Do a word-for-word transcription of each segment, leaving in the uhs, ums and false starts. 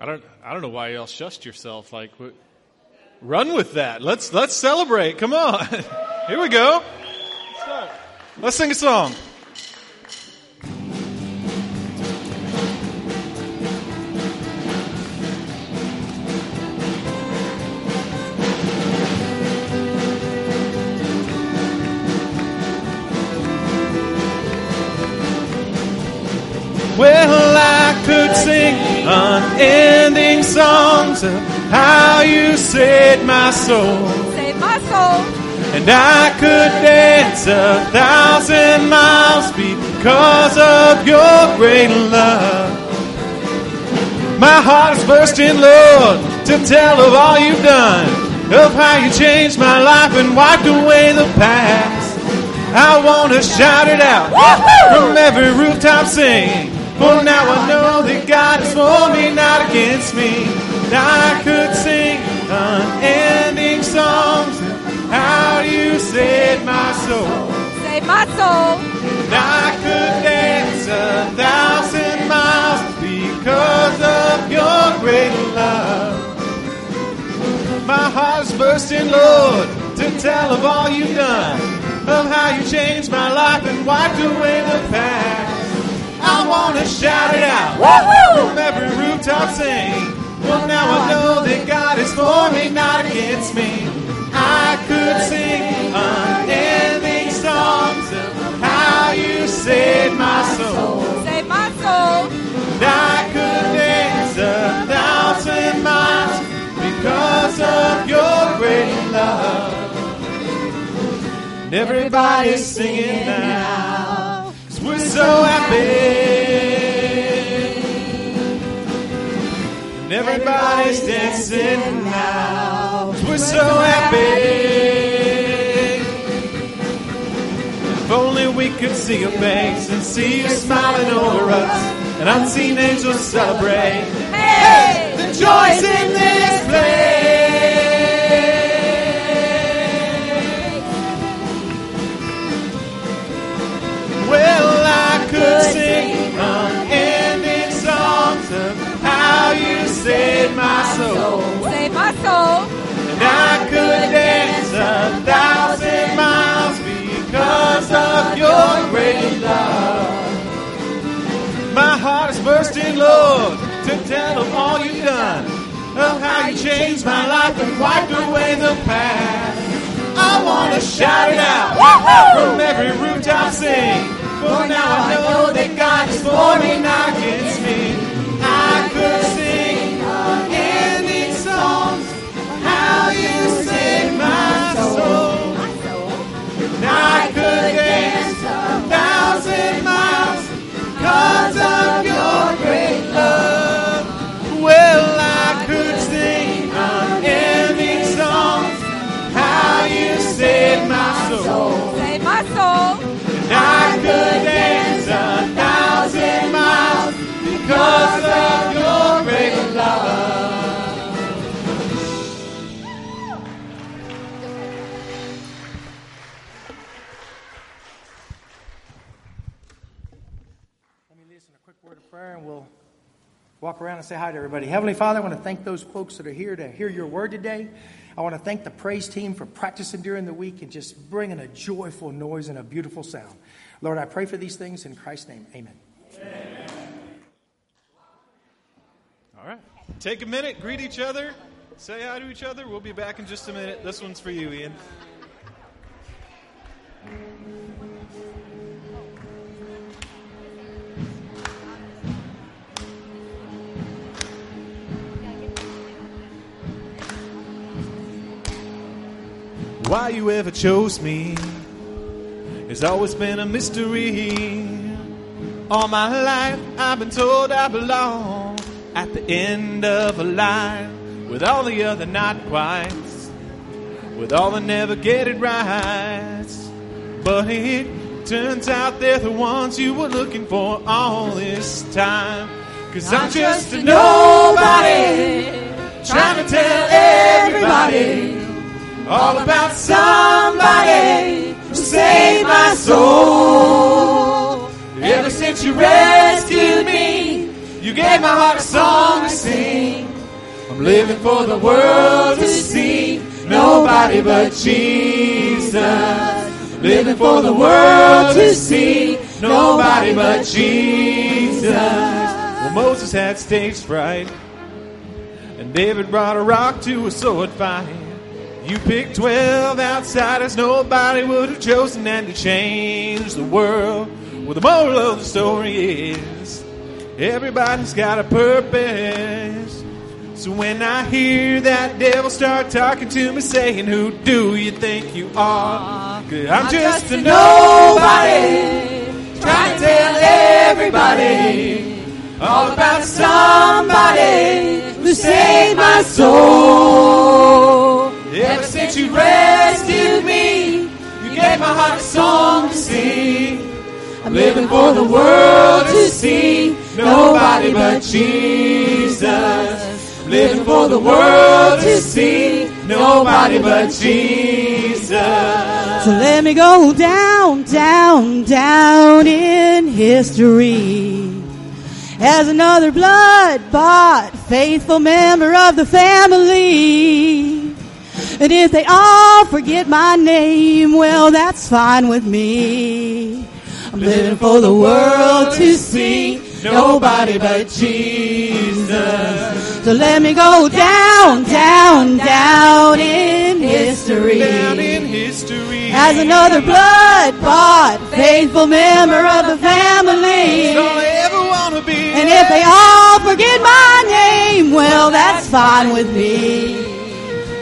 I don't I don't know why y'all shushed yourself. Like, run with that. Let's let's celebrate. Come on. Here we go. Let's sing a song. Well, I could sing unending songs of how you saved my soul. Saved my soul. And I could dance a thousand miles because of your great love. My heart is bursting, Lord, to tell of all you've done, of how you changed my life and wiped away the past. I want to shout it out. Woo-hoo! From every rooftop sing. For now I know that God is for me, not against me. And I could sing unending songs of how you saved my soul. Saved my soul. And I could dance a thousand miles because of your great love. My heart's bursting, Lord, to tell of all you've done, of how you changed my life and wiped away the past. I want to shout it out. Woo-hoo! From every rooftop sing. Well, now I know that God is for me, not against me. I could sing unending songs of how you saved my soul. Saved my soul. And I could dance a thousand miles because of your great love. And everybody's singing now. We're so happy, and everybody's dancing now. We're so happy. If only we could see your face and see you smiling over us, and unseen angels celebrate. Hey, the joy's in this place. Well, I could sing unending songs of how you saved my soul. Saved my soul. And I could dance a thousand miles because of your great love. My heart is bursting, Lord, to tell of all you've done, of how you changed my life and wiped away the past. I want to shout it out. Woo-hoo! From every rooftop sing. For now I know that God is for me, not against me. I could sing unending songs of how you saved my soul. And I could dance a thousand miles because of your great love. Well, I could sing unending songs of how you saved my soul. Saved my soul. I could dance a thousand miles because of your great love. Let me lead us in a quick word of prayer, and we'll walk around and say hi to everybody. Heavenly Father, I want to thank those folks that are here to hear your word today. I want to thank the praise team for practicing during the week and just bringing a joyful noise and a beautiful sound. Lord, I pray for these things in Christ's name. Amen. Amen. All right. Take a minute, greet each other, say hi to each other. We'll be back in just a minute. This one's for you, Ian. Why you ever chose me has always been a mystery. All my life I've been told I belong at the end of a line, with all the other not quites, with all the never get it right. But it turns out they're the ones you were looking for all this time. Cause I'm, I'm just a nobody, nobody trying to tell everybody all about somebody who saved my soul. Ever since you rescued me, you gave my heart a song to sing. I'm living for the world to see, nobody but Jesus. Living for the world to see, nobody but Jesus. Well, Moses had stage fright, and David brought a rock to a sword fight. You picked twelve outsiders nobody would have chosen, and you changed the world. Well, the moral of the story is everybody's got a purpose. So when I hear that devil start talking to me, saying, who do you think you are? 'Cause I'm just a nobody, trying to tell everybody all about somebody who saved my soul. Ever since you rescued me, you gave my heart a song to sing. I'm living for the world to see, nobody but Jesus. Living for the world to see, nobody but Jesus. So let me go down, down, down in history as another blood-bought, faithful member of the family. And if they all forget my name, well, that's fine with me. I'm living for the world to see, nobody but Jesus. So let me go down, down, down in history, down in history, as another blood-bought, faithful member of the family. Don't ever want to be. And if they all forget my name, well, that's fine with me.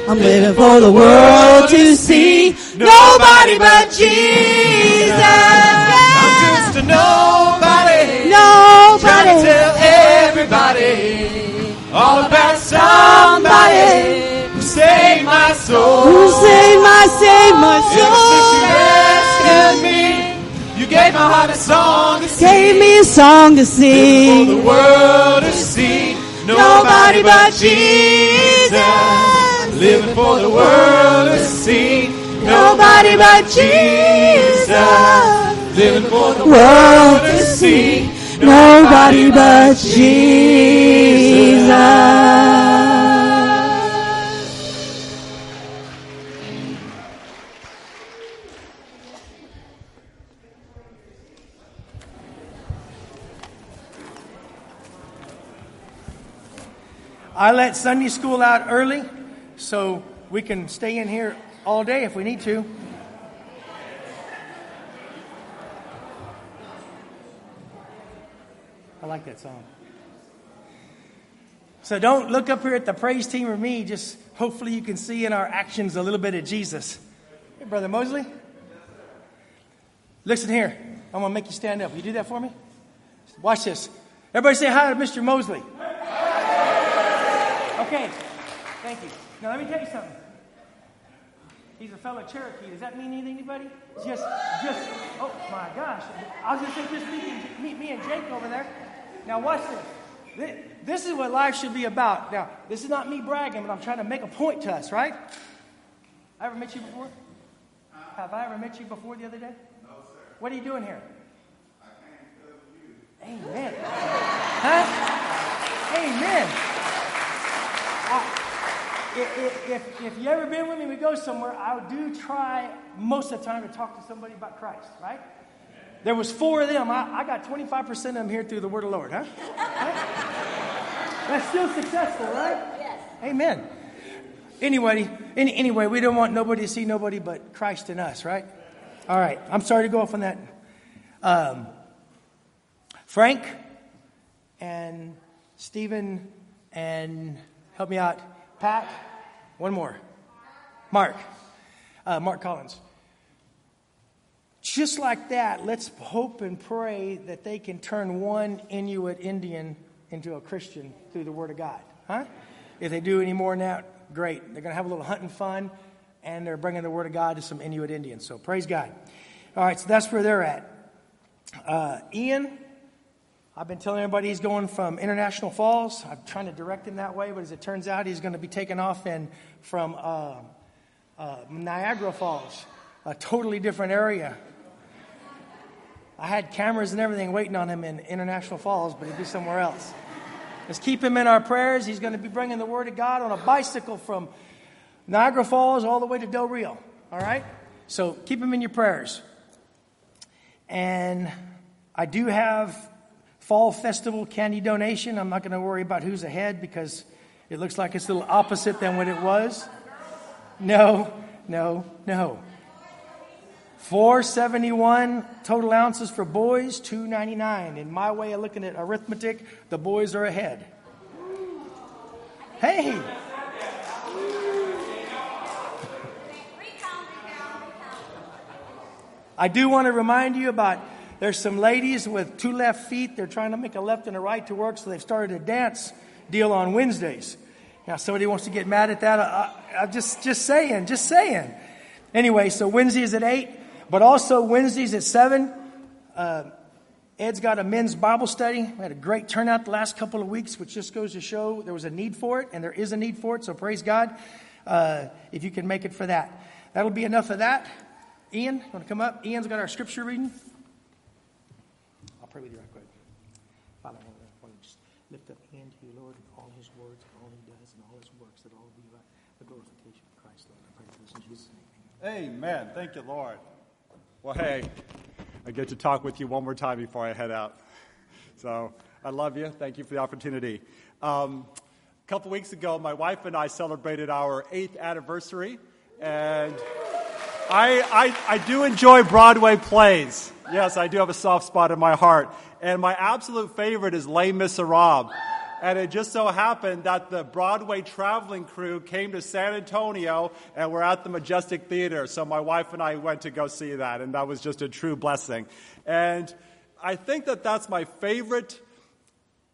I'm living for the world to see, nobody but Jesus. To nobody, nobody, trying to tell everybody all about somebody who saved my soul. Who saved my, saved my soul. Ever since you rescued me, you gave my heart a song to sing. Gave me a song to sing. For the world to see, nobody but Jesus. Living for the world to see, nobody but Jesus. Living for the world to see, nobody but Jesus. I let Sunday school out early so we can stay in here all day if we need to. I like that song. So don't look up here at the praise team or me. Just hopefully you can see in our actions a little bit of Jesus. Hey, Brother Mosley. Listen here. I'm going to make you stand up. Will you do that for me? Watch this. Everybody say hi to Mister Mosley. Okay. Thank you. Now let me tell you something. He's a fellow Cherokee. Does that mean anything to anybody? Just, just, oh my gosh. I was going to say just meet me, me and Jake over there. Now watch this. This is what life should be about. Now, this is not me bragging, but I'm trying to make a point to us, right? I ever met you before? Have I ever met you before the other day? No, sir. What are you doing here? I came to you. Amen. Huh? Amen. I, if, if, if you ever been with me, we go somewhere, I do try most of the time to talk to somebody about Christ, right? There was four of them. I, I got twenty-five percent of them here through the word of the Lord, huh? That's still successful, right? Yes. Amen. Anyway, any, anyway, we don't want nobody to see nobody but Christ in us, right? All right. I'm sorry to go off on that. Um, Frank and Stephen and help me out. Pat. One more. Mark. Uh, Mark Collins. Just like that, let's hope and pray that they can turn one Inuit Indian into a Christian through the Word of God. Huh? If they do any more than that, great. They're going to have a little hunting fun, and they're bringing the Word of God to some Inuit Indians. So praise God. All right, so that's where they're at. Uh, Ian, I've been telling everybody he's going from International Falls. I'm trying to direct him that way, but as it turns out, he's going to be taking off in, from uh, uh, Niagara Falls, a totally different area. I had cameras and everything waiting on him in International Falls, but it'd be somewhere else. Let's keep him in our prayers. He's going to be bringing the Word of God on a bicycle from Niagara Falls all the way to Del Rio. All right? So keep him in your prayers. And I do have Fall Festival candy donation. I'm not going to worry about who's ahead because it looks like it's a little opposite than what it was. No, no, no. four seventy-one total ounces for boys, two ninety-nine. In my way of looking at arithmetic, the boys are ahead. Hey! I do want to remind you about, there's some ladies with two left feet. They're trying to make a left and a right to work, so they've started a dance deal on Wednesdays. Now, somebody wants to get mad at that. I'm just, just saying, just saying. Anyway, so Wednesdays at eight, but also Wednesdays at seven. Uh, Ed's got a men's Bible study. We had a great turnout the last couple of weeks, which just goes to show there was a need for it, and there is a need for it, so praise God uh, if you can make it for that. That'll be enough of that. Ian, want to come up? Ian's got our scripture reading. I'll pray with you right quick. Father, I want to just lift up Ian to you, Lord, and all his words, and all he does, and all his works, that all be by the glorification of Christ, Lord. I pray for this in Jesus' name. Amen. Thank you, Lord. Well, hey, I get to talk with you one more time before I head out. So I love you. Thank you for the opportunity. Um, a couple weeks ago, my wife and I celebrated our eighth anniversary, and I, I, I do enjoy Broadway plays. Yes, I do have a soft spot in my heart. And my absolute favorite is Les Misérables. And it just so happened that the Broadway traveling crew came to San Antonio, and we're at the Majestic Theater. So my wife and I went to go see that, and that was just a true blessing. And I think that that's my favorite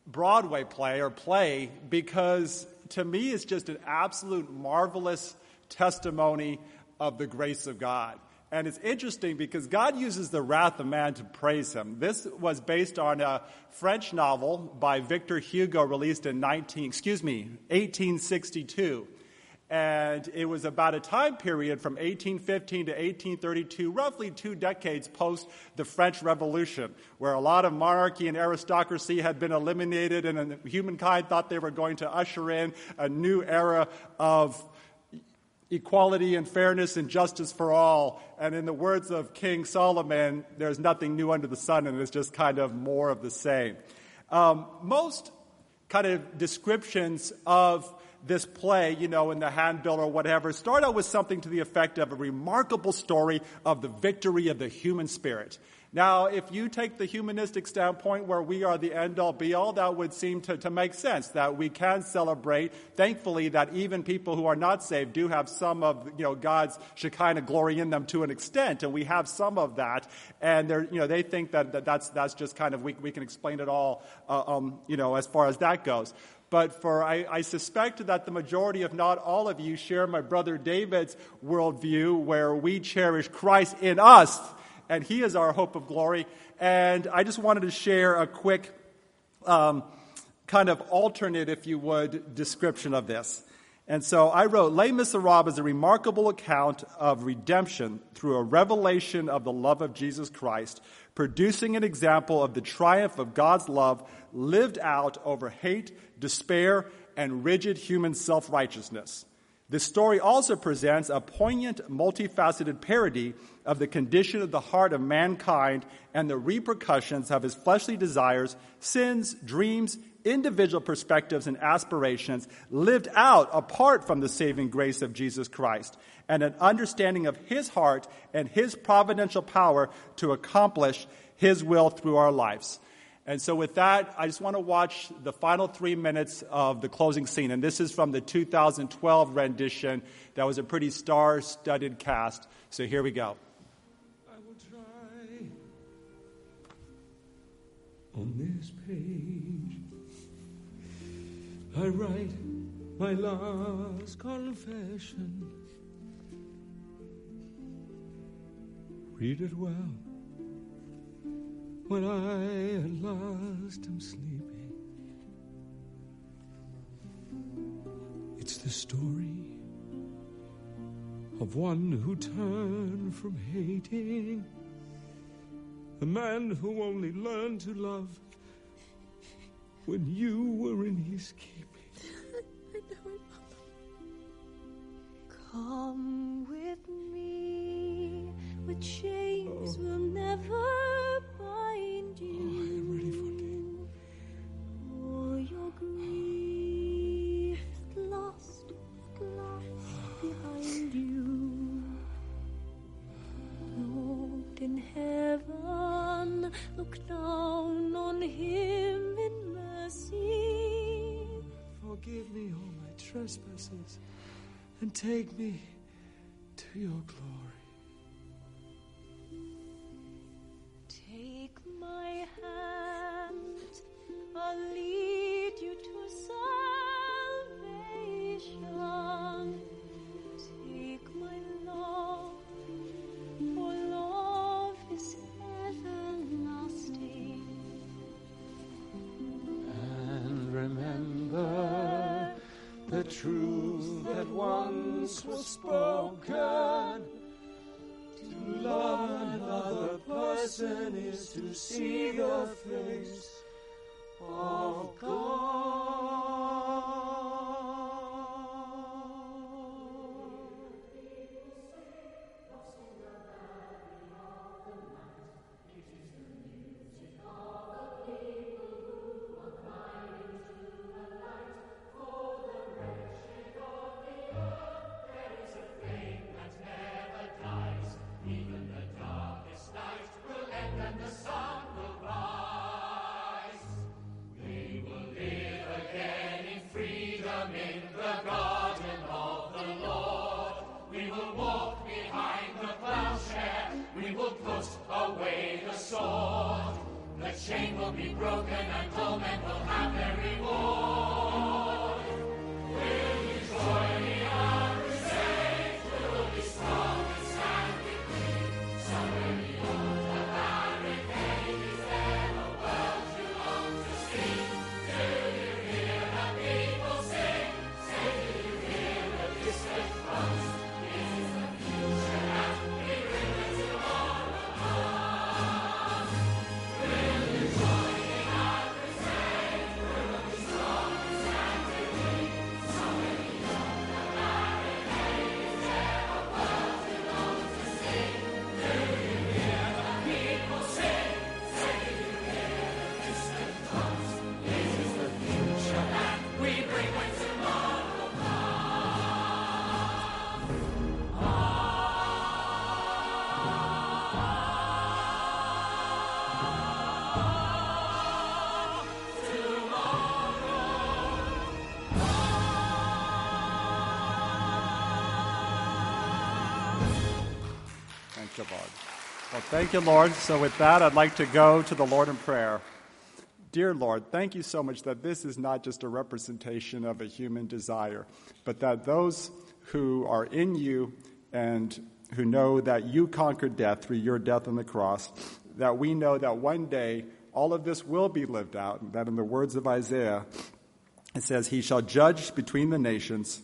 Broadway play or play because, to me, it's just an absolute marvelous testimony of the grace of God. And it's interesting because God uses the wrath of man to praise him. This was based on a French novel by Victor Hugo released in nineteen excuse me, eighteen sixty-two. And it was about a time period from eighteen fifteen to eighteen thirty-two, roughly two decades post the French Revolution, where a lot of monarchy and aristocracy had been eliminated, and humankind thought they were going to usher in a new era of equality and fairness and justice for all. And in the words of King Solomon, there's nothing new under the sun, and it's just kind of more of the same. Um, most kind of descriptions of this play, you know, in the handbill or whatever, start out with something to the effect of a remarkable story of the victory of the human spirit. Now, if you take the humanistic standpoint where we are the end-all, be-all, that would seem to, to make sense, that we can celebrate, thankfully, that even people who are not saved do have some of, you know, God's Shekinah glory in them to an extent, and we have some of that, and they're, you know, they think that, that that's that's just kind of, we, we can explain it all, uh, um, you know, as far as that goes. But for I, I suspect that the majority, if not all of you, share my brother David's worldview where we cherish Christ in us, and he is our hope of glory. And I just wanted to share a quick um, kind of alternate, if you would, description of this. And so I wrote, Les Misérables is a remarkable account of redemption through a revelation of the love of Jesus Christ, producing an example of the triumph of God's love lived out over hate, despair, and rigid human self-righteousness. The story also presents a poignant, multifaceted parody of the condition of the heart of mankind and the repercussions of his fleshly desires, sins, dreams, individual perspectives, and aspirations lived out apart from the saving grace of Jesus Christ, and an understanding of his heart and his providential power to accomplish his will through our lives. And so with that, I just want to watch the final three minutes of the closing scene. And this is from the two thousand twelve rendition. That was a pretty star-studded cast. So here we go. I will try on this page. I write my last confession. Read it well. When I at last am sleeping, it's the story of one who turned from hating, a man who only learned to love when you were in his keeping. I know it, Mama. Come with me, where chains oh. will never bind you. Oh, I am ready for thee. Oh, your grief lost, lost behind you. Lord in heaven, look down on him in mercy. Forgive me all my trespasses, and take me to your glory. Thank you, Lord. Well, thank you, Lord. So with that, I'd like to go to the Lord in prayer. Dear Lord, thank you so much that this is not just a representation of a human desire, but that those who are in you and who know that you conquered death through your death on the cross, that we know that one day all of this will be lived out, and that in the words of Isaiah, it says, "He shall judge between the nations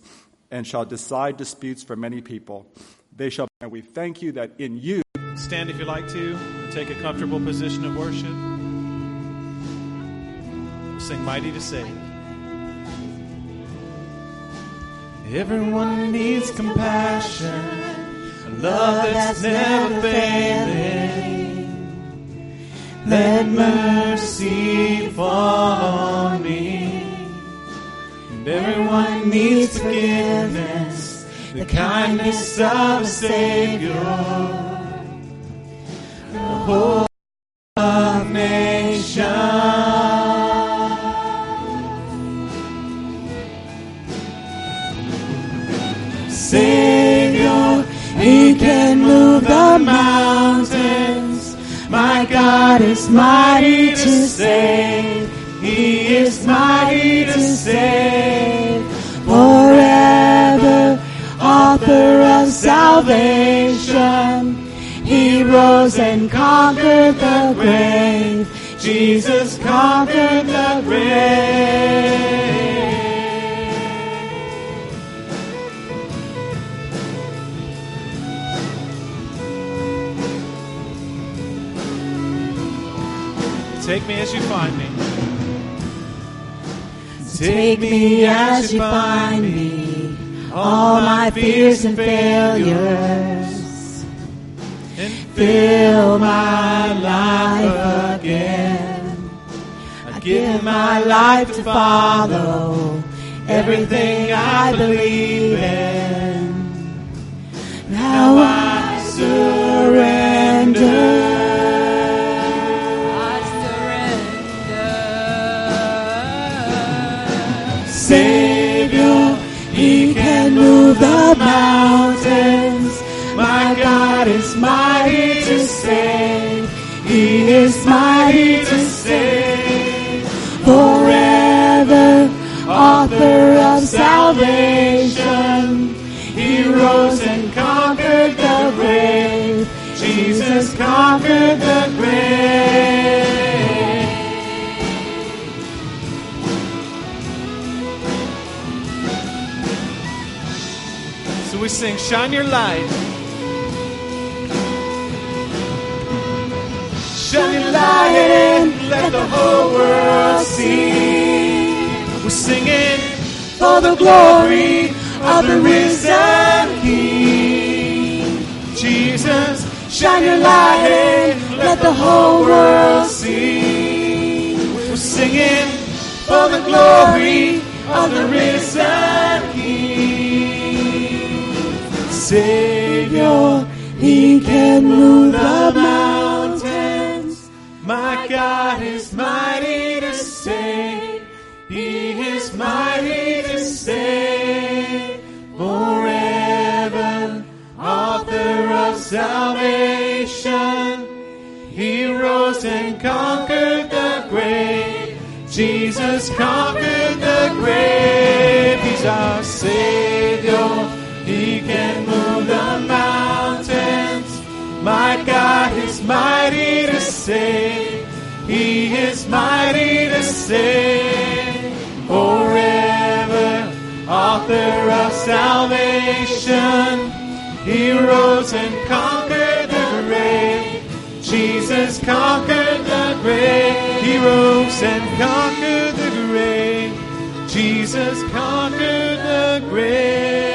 and shall decide disputes for many people. They shall..." And we thank you that in you. Stand if you like to. Take a comfortable position of worship. Sing Mighty to Save. Everyone needs compassion, love that's never failing. Let mercy fall on me. And everyone needs forgiveness, the kindness of a Savior, the whole of nation. Savior, He can move the mountains. My God is mighty to save. He is mighty to save forever. Author of salvation, He rose and conquered the grave. Jesus conquered the grave. Take me as you find me. Take me as you find me, all my fears and failures, and fill my life again. I give my life to follow everything I believe in. Now I surrender. Savior, he can move the mountains. My God is mighty to save. He is mighty to save. Forever, author of salvation. He rose and conquered the grave. Jesus conquered the grave. We sing, shine your light. Shine your light and let the whole world see. We're singing for the glory of the risen King. Jesus, shine your light and let the whole world see. We're singing for the glory of the risen King. Savior, he can move the mountains. My God is mighty to save. He is mighty to save. Forever, author of salvation. He rose and conquered the grave. Jesus conquered the grave. He's our Savior. He can move the mountains. My God is mighty to save. He is mighty to save. Forever, author of salvation. He rose and conquered the grave. Jesus conquered the grave. He rose and conquered the grave. Jesus conquered the grave.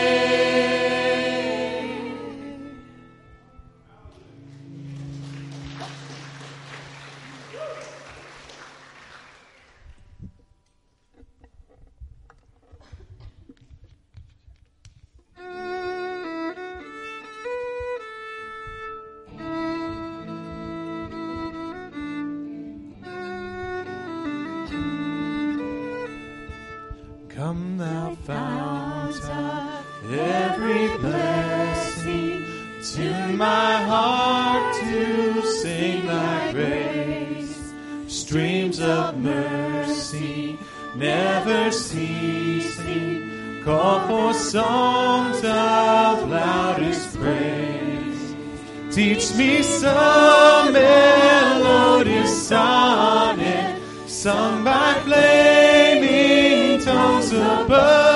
Come thou fountain, every blessing, to my heart to sing thy grace. Streams of mercy never ceasing, call for songs of loudest praise. Teach me some melodious sonnet, sung by flaming tongues above.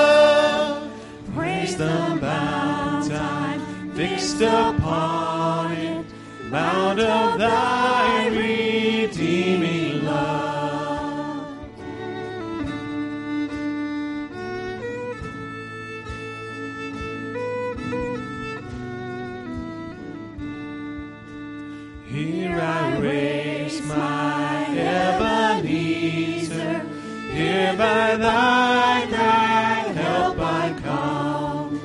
Praise the mountain fixed upon it, mount of thy redeeming love. Here I raise my Ebenezer, here by thy cry help I come,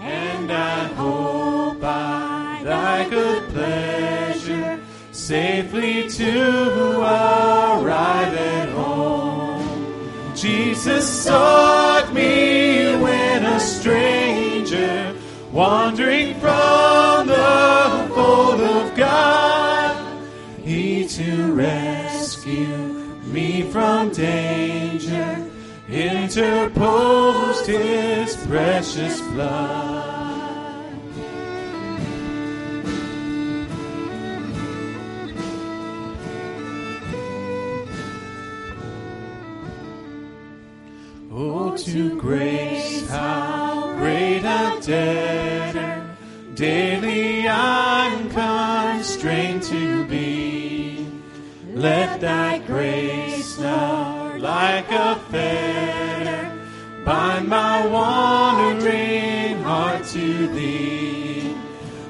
and I hope by thy good pleasure safely to arrive at home. Jesus sought me when a stranger, wandering from the fold of God. He to rescue me from danger, interposed his precious blood. Oh, to grace how great a debtor daily I'm constrained to be. Let thy grace now, like a fair bind my wandering heart to thee.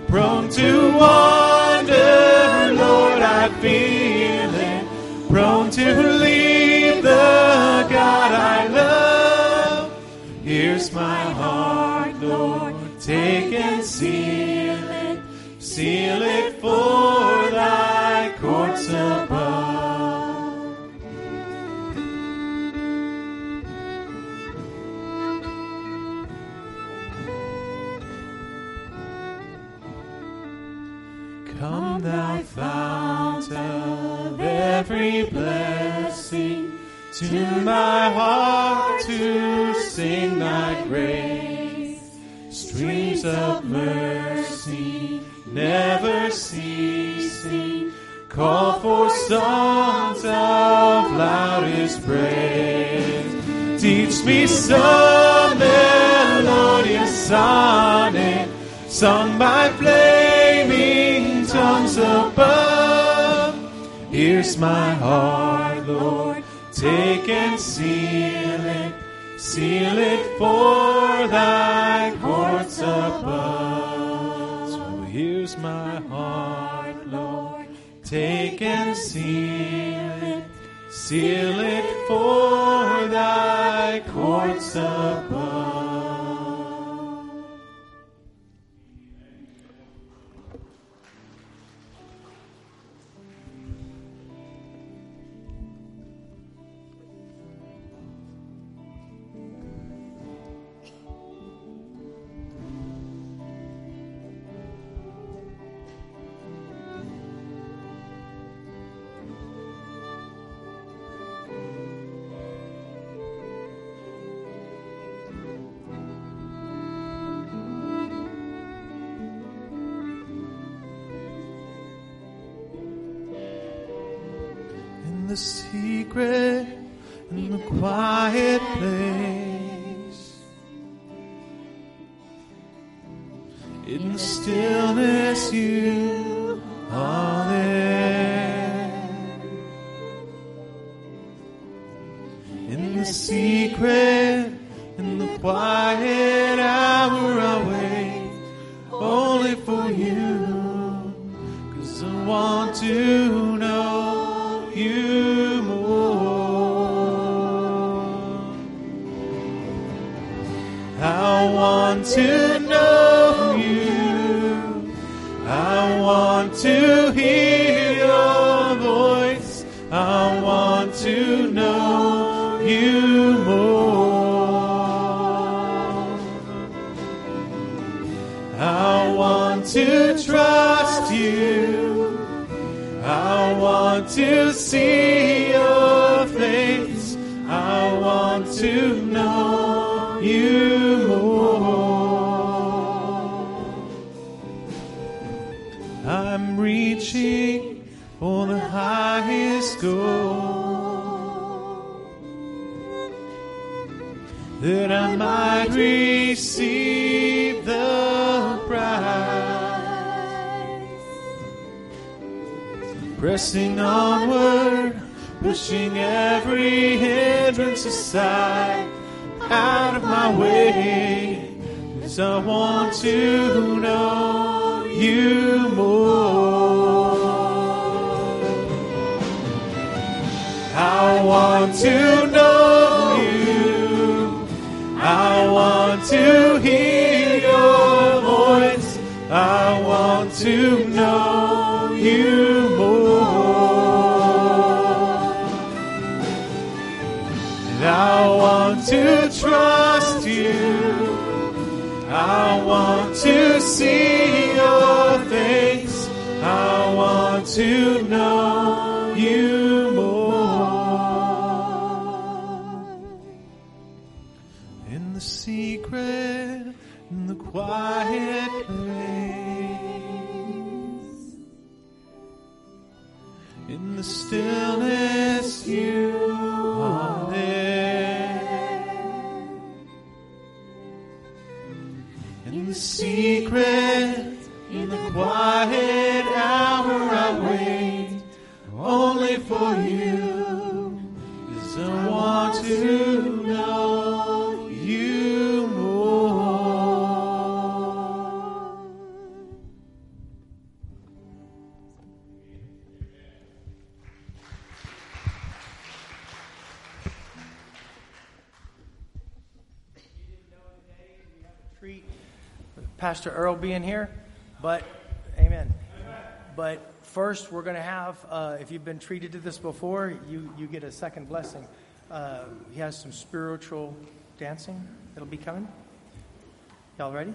Prone to wander, Lord, I feel it. Prone to leave the God I love. Here's my heart, Lord, take and seal it. Seal it for thy courts above. Come, thou fount of every blessing, to my heart to sing thy grace. Streams of mercy never ceasing, call for songs of loudest praise. Teach me some melodious sonnet, sung by flaming tongues above. Here's my heart, Lord, take and seal it, seal it for thy courts above. So here's my heart, Lord, take and seal it, seal it for thy courts above. The secret, in the quiet place, in the stillness you are there. In the secret, in the quiet hour I wait only for you, 'cause I want to know you more. I want to know you. I want to hear your voice. I want to know you more. I want to trust you. I want to see your face. I want to know you more. I'm reaching for the highest goal, that I might receive the prize. Pressing onward, pushing every hindrance aside, out of my way, 'cause I want to know you more. I want to know you. I want to hear your voice. I want to know you more. I want to trust you. I want to see your face. I want to know you more. In the secret, in the quiet place, in the stillness you are there. In the secret, in the quiet hour I wait only for you, 'cause I want to know you. Street, with Pastor Earl being here, but amen. But first, we're going to have, uh, if you've been treated to this before, you, you get a second blessing. Uh, he has some spiritual dancing that'll be coming. Y'all ready?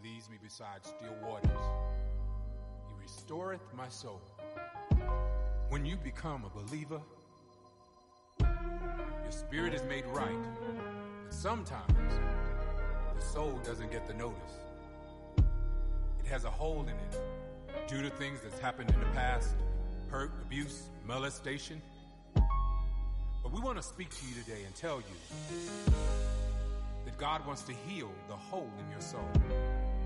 Leads me beside still waters. He restoreth my soul. When you become a believer, your spirit is made right. But sometimes the soul doesn't get the notice. It has a hole in it due to things that's happened in the past, hurt, abuse, molestation. But we want to speak to you today and tell you that God wants to heal the hole in your soul.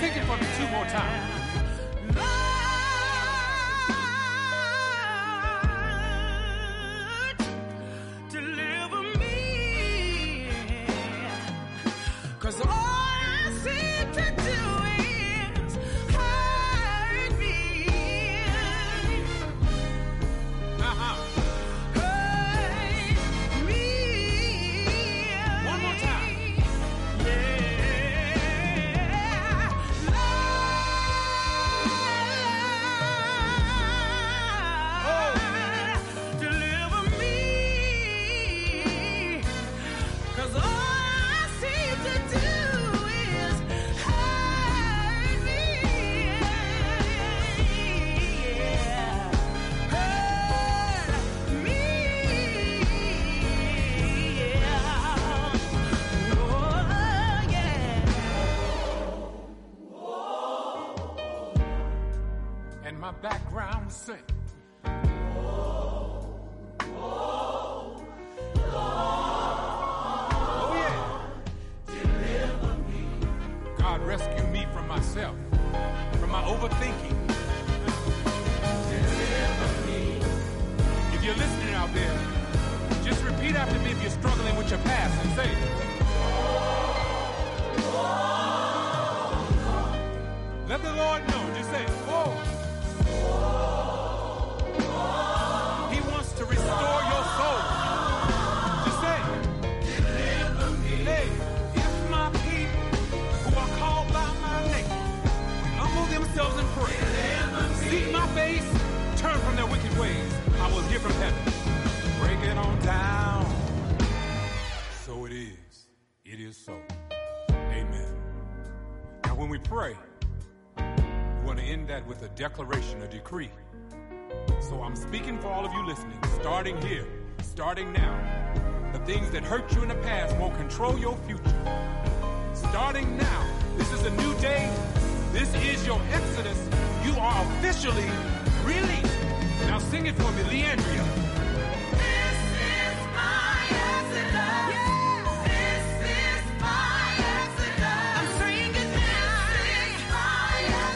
sing it for me two more times. Declaration, a decree. So I'm speaking for all of you listening, starting here, starting now. The things that hurt you in the past won't control your future. Starting now, this is a new day. This is your exodus. You are officially released. Now sing it for me, Leandria. This is my exodus. This is my exodus. I'm singing now. This is my exodus.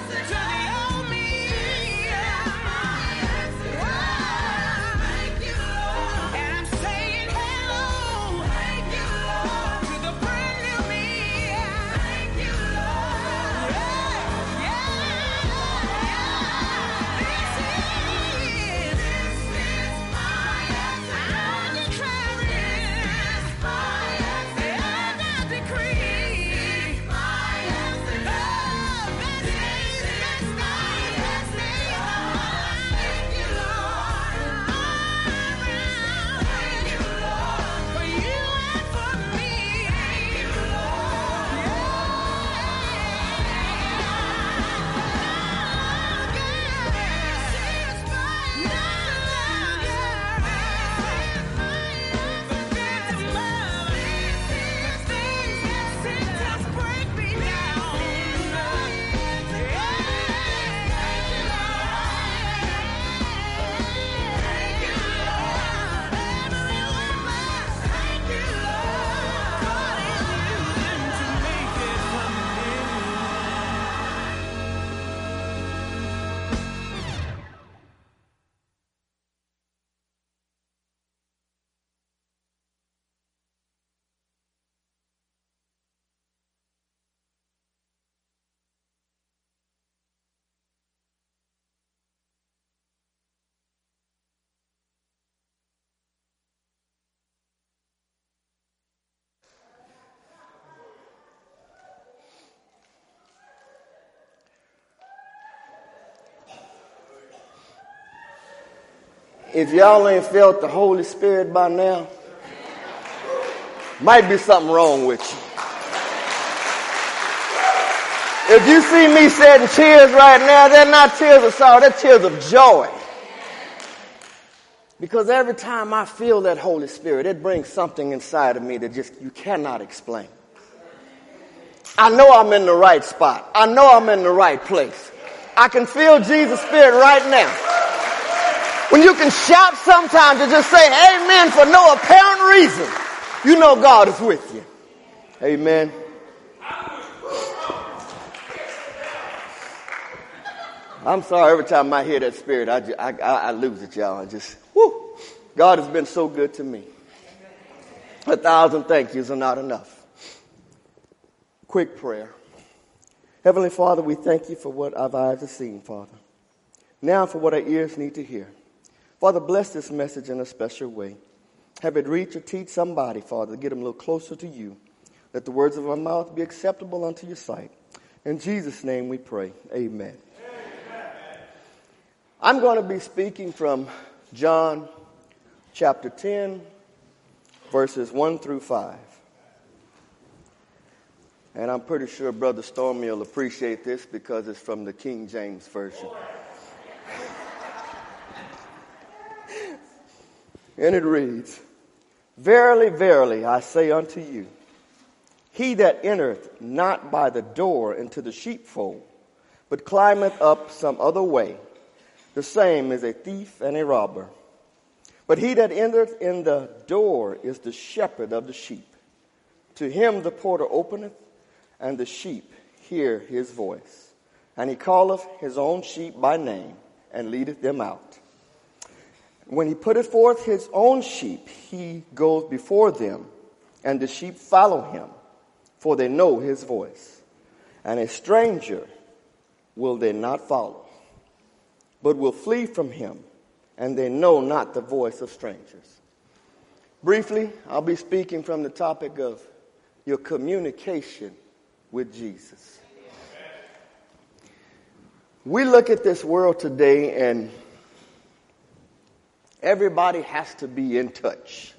If y'all ain't felt the Holy Spirit by now, might be something wrong with you. If you see me shedding tears right now, they're not tears of sorrow, they're tears of joy. Because every time I feel that Holy Spirit, it brings something inside of me that just you cannot explain. I know I'm in the right spot. I know I'm in the right place. I can feel Jesus' Spirit right now. When you can shout sometimes and just say amen for no apparent reason, you know God is with you. Amen. I'm sorry, every time I hear that spirit, I, just, I, I, I lose it, y'all. I just, whoo. God has been so good to me. A thousand thank yous are not enough. Quick prayer. Heavenly Father, we thank you for what our eyes have seen, Father. Now for what our ears need to hear. Father, bless this message in a special way. Have it reach or teach somebody, Father, to get them a little closer to you. Let the words of our mouth be acceptable unto your sight. In Jesus' name we pray. Amen. I'm going to be speaking from John chapter ten, verses one through five. And I'm pretty sure Brother Stormy will appreciate this because it's from the King James Version. And it reads, Verily, verily, I say unto you, he that entereth not by the door into the sheepfold, but climbeth up some other way, the same is a thief and a robber. But he that entereth in the door is the shepherd of the sheep. To him the porter openeth, and the sheep hear his voice. And he calleth his own sheep by name, and leadeth them out. When he putteth forth his own sheep, he goes before them, and the sheep follow him, for they know his voice. And a stranger will they not follow, but will flee from him, and they know not the voice of strangers. Briefly, I'll be speaking from the topic of your communication with Jesus. We look at this world today, and everybody has to be in touch.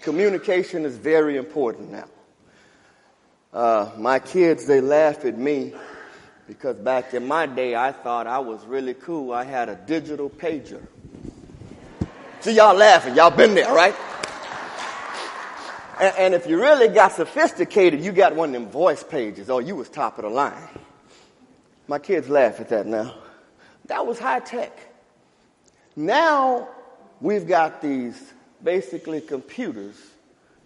Communication is very important now. Uh, my kids, they laugh at me. Because back in my day, I thought I was really cool. I had a digital pager. See, y'all laughing. Y'all been there, right? And, and if you really got sophisticated, you got one of them voice pages. Oh, you was top of the line. My kids laugh at that now. That was high tech. Now we've got these basically computers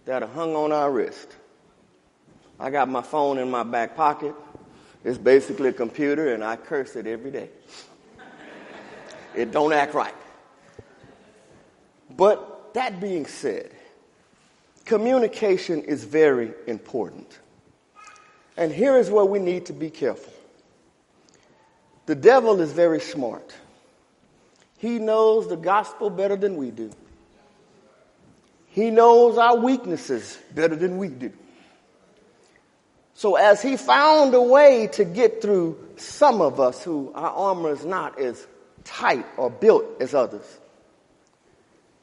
that are hung on our wrist. I got my phone in my back pocket. It's basically a computer, and I curse it every day. It don't act right. But that being said, communication is very important. And here is where we need to be careful. The devil is very smart. He knows the gospel better than we do. He knows our weaknesses better than we do. So as he found a way to get through some of us who our armor is not as tight or built as others,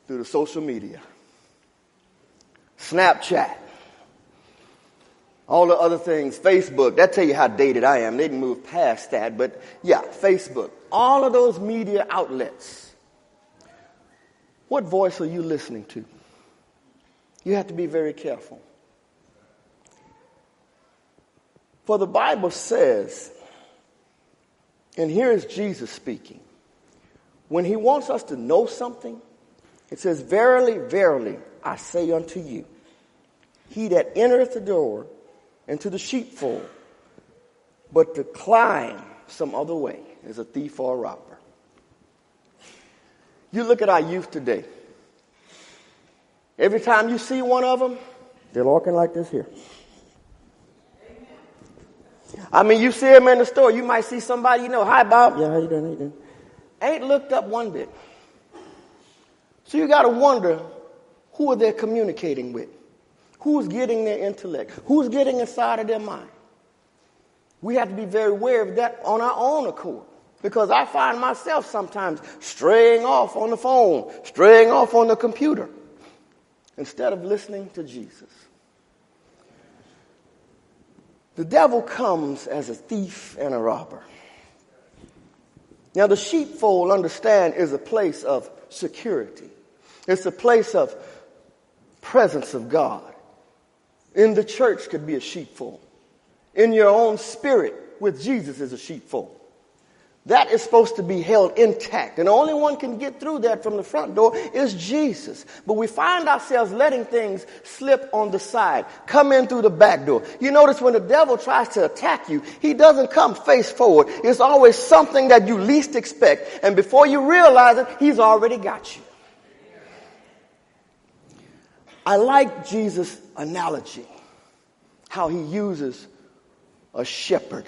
through the social media, Snapchat, all the other things, Facebook, that tell you how dated I am. They didn't move past that, but yeah, Facebook, all of those media outlets. What voice are you listening to? You have to be very careful. For the Bible says, and here is Jesus speaking, when he wants us to know something, it says, Verily, verily, I say unto you, he that entereth the door into the sheepfold, but to climb some other way, is a thief or a robber. You look at our youth today. Every time you see one of them, they're walking like this here. I mean, you see him in the store. You might see somebody, you know, hi, Bob. Yeah, how you doing? How you doing? Ain't looked up one bit. So you got to wonder, who are they communicating with? Who's getting their intellect? Who's getting inside of their mind? We have to be very aware of that on our own accord. Because I find myself sometimes straying off on the phone, straying off on the computer, instead of listening to Jesus. The devil comes as a thief and a robber. Now, the sheepfold, understand, is a place of security. It's a place of presence of God. In the church could be a sheepfold. In your own spirit with Jesus is a sheepfold. That is supposed to be held intact. And the only one can get through that from the front door is Jesus. But we find ourselves letting things slip on the side, come in through the back door. You notice when the devil tries to attack you, he doesn't come face forward. It's always something that you least expect. And before you realize it, he's already got you. I like Jesus' analogy, how he uses a shepherd.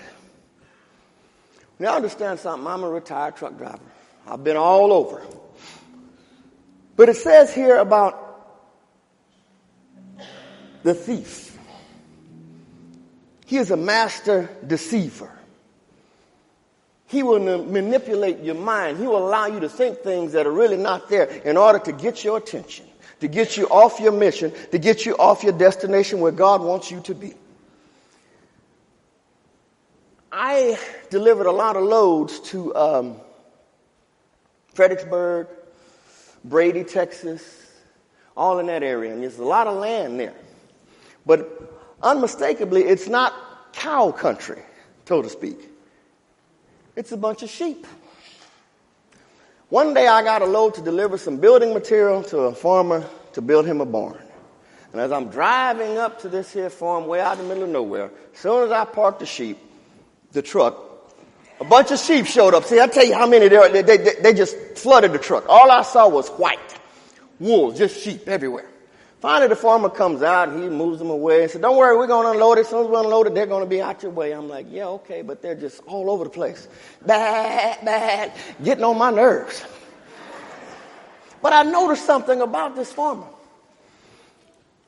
Now, understand something. I'm a retired truck driver. I've been all over. But it says here about the thief. He is a master deceiver. He will n- manipulate your mind. He will allow you to think things that are really not there in order to get your attention, to get you off your mission, to get you off your destination where God wants you to be. I delivered a lot of loads to um, Fredericksburg, Brady, Texas, all in that area. And there's a lot of land there. But unmistakably, it's not cow country, so to speak. It's a bunch of sheep. One day I got a load to deliver some building material to a farmer to build him a barn. And as I'm driving up to this here farm way out in the middle of nowhere, as soon as I parked the sheep, the truck, a bunch of sheep showed up. See, I tell you how many there are. They, they, they just flooded the truck. All I saw was white wool, just sheep everywhere. Finally, the farmer comes out and he moves them away and said, "Don't worry, we're going to unload it. As soon as we unload it, they're going to be out your way." I'm like, "Yeah, okay," but they're just all over the place. Bad, bad, getting on my nerves. But I noticed something about this farmer.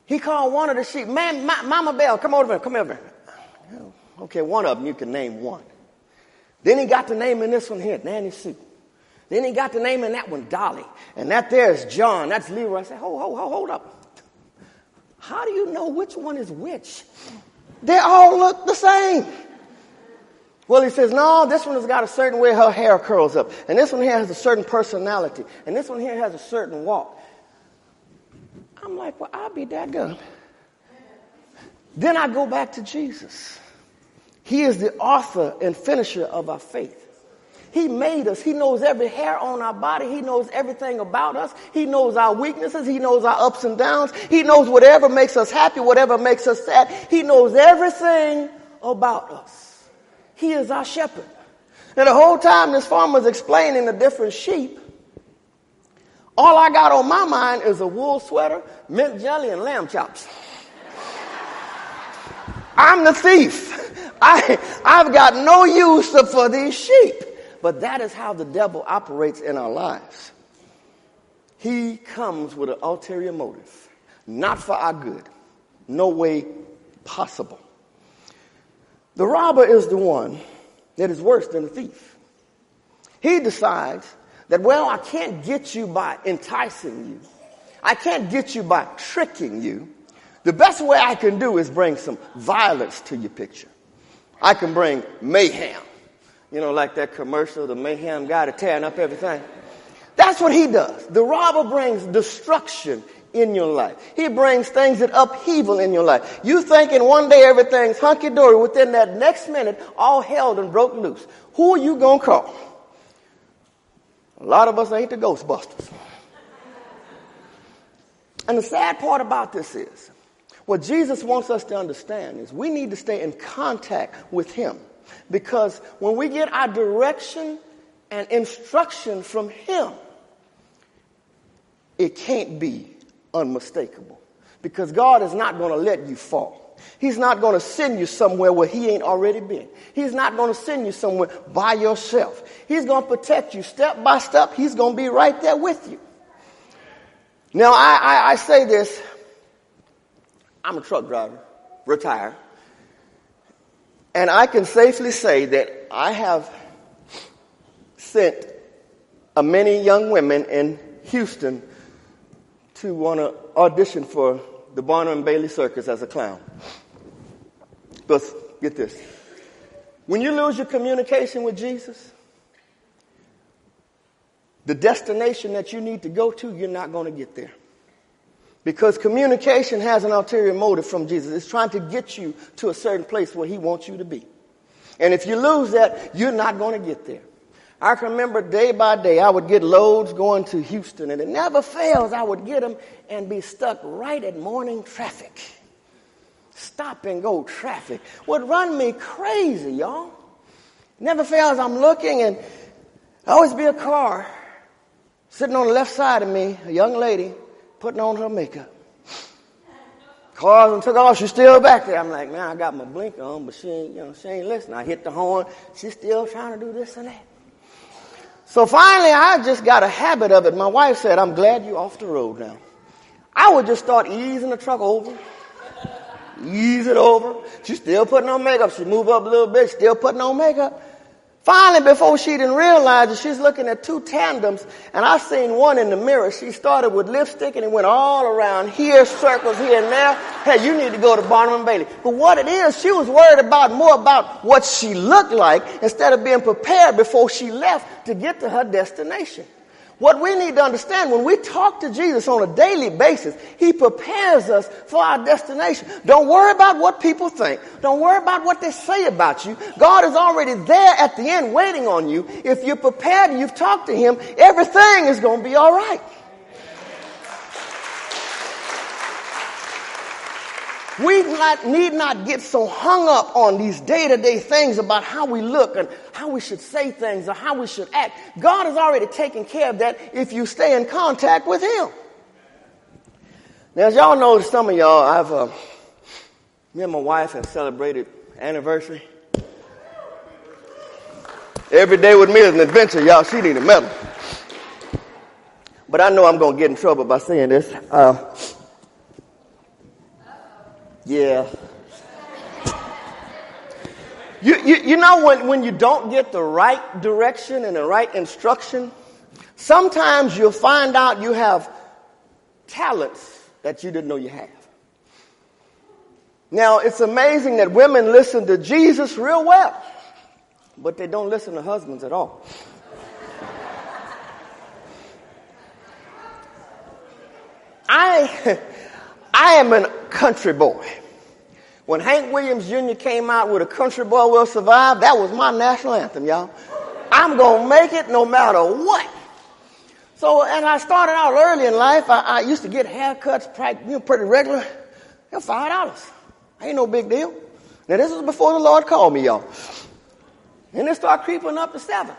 He called one of the sheep, "Man, Ma- Mama Bell, come over here, come over here." Okay, one of them, you can name one. Then he got the name in this one here, Nanny Sue. Then he got the name in that one, Dolly. And that there is John. That's Leroy. I said, "Ho, ho, ho, hold up. How do you know which one is which? They all look the same." Well, he says, "No, this one has got a certain way her hair curls up. And this one here has a certain personality. And this one here has a certain walk." I'm like, "Well, I'll be dadgum." Then I go back to Jesus. He is the author and finisher of our faith. He made us. He knows every hair on our body. He knows everything about us. He knows our weaknesses. He knows our ups and downs. He knows whatever makes us happy, whatever makes us sad. He knows everything about us. He is our shepherd. Now, the whole time this farmer's explaining the different sheep, all I got on my mind is a wool sweater, mint jelly, and lamb chops. I'm the thief. I, I've got no use for these sheep. But that is how the devil operates in our lives. He comes with an ulterior motive, not for our good. No way possible. The robber is the one that is worse than the thief. He decides that, well, I can't get you by enticing you. I can't get you by tricking you. The best way I can do is bring some violence to your picture. I can bring mayhem. You know, like that commercial, the mayhem guy that's tearing up everything. That's what he does. The robber brings destruction in your life. He brings things that upheaval in your life. You thinking one day everything's hunky-dory. Within that next minute, all hell done broke loose. Who are you going to call? A lot of us ain't the Ghostbusters. And the sad part about this is, what Jesus wants us to understand is we need to stay in contact with him, because when we get our direction and instruction from him, it can't be unmistakable, because God is not going to let you fall. He's not going to send you somewhere where he ain't already been. He's not going to send you somewhere by yourself. He's going to protect you step by step. He's going to be right there with you. Now, I, I, I say this. I'm a truck driver, retired, and I can safely say that I have sent a many young women in Houston to want to audition for the Barnum and Bailey Circus as a clown. Because, get this, when you lose your communication with Jesus, the destination that you need to go to, you're not going to get there. Because communication has an ulterior motive from Jesus. It's trying to get you to a certain place where he wants you to be. And if you lose that, you're not going to get there. I can remember day by day, I would get loads going to Houston, and it never fails. I would get them and be stuck right at morning traffic. Stop and go traffic would run me crazy, y'all. Never fails. I'm looking, and always be a car sitting on the left side of me, a young lady putting on her makeup. Cars and took off. She's still back there. I'm like, man, I got my blinker on, but she ain't, you know, she ain't listening. I hit the horn. She's still trying to do this and that. So finally, I just got a habit of it. My wife said, I'm glad you're off the road now. I would just start easing the truck over. Ease it over. She's still putting on makeup. She move up a little bit, still putting on makeup. Finally, before she didn't realize it, she's looking at two tandems, and I seen one in the mirror. She started with lipstick, and it went all around here, circles here and there. Hey, you need to go to Barnum and Bailey. But what it is, she was worried about more about what she looked like instead of being prepared before she left to get to her destination. What we need to understand, when we talk to Jesus on a daily basis, he prepares us for our destination. Don't worry about what people think. Don't worry about what they say about you. God is already there at the end waiting on you. If you're prepared and you've talked to him, everything is going to be all right. We not, need not get so hung up on these day-to-day things about how we look and how we should say things or how we should act. God has already taken care of that if you stay in contact with him. Now, as y'all know, some of y'all, I've, uh, me and my wife have celebrated anniversary. Every day with me is an adventure, y'all. She need a medal. But I know I'm going to get in trouble by saying this. Uh... Yeah. You, you you know when, when you don't get the right direction and the right instruction, sometimes you'll find out you have talents that you didn't know you have. Now, it's amazing that women listen to Jesus real well, but they don't listen to husbands at all. I... I am a country boy. When Hank Williams Junior came out with A Country Boy Will Survive, that was my national anthem, y'all. I'm going to make it no matter what. So, and I started out early in life. I, I used to get haircuts pretty, you know, pretty regular. They're five dollars. Ain't no big deal. Now, this was before the Lord called me, y'all. And it started creeping up to seven.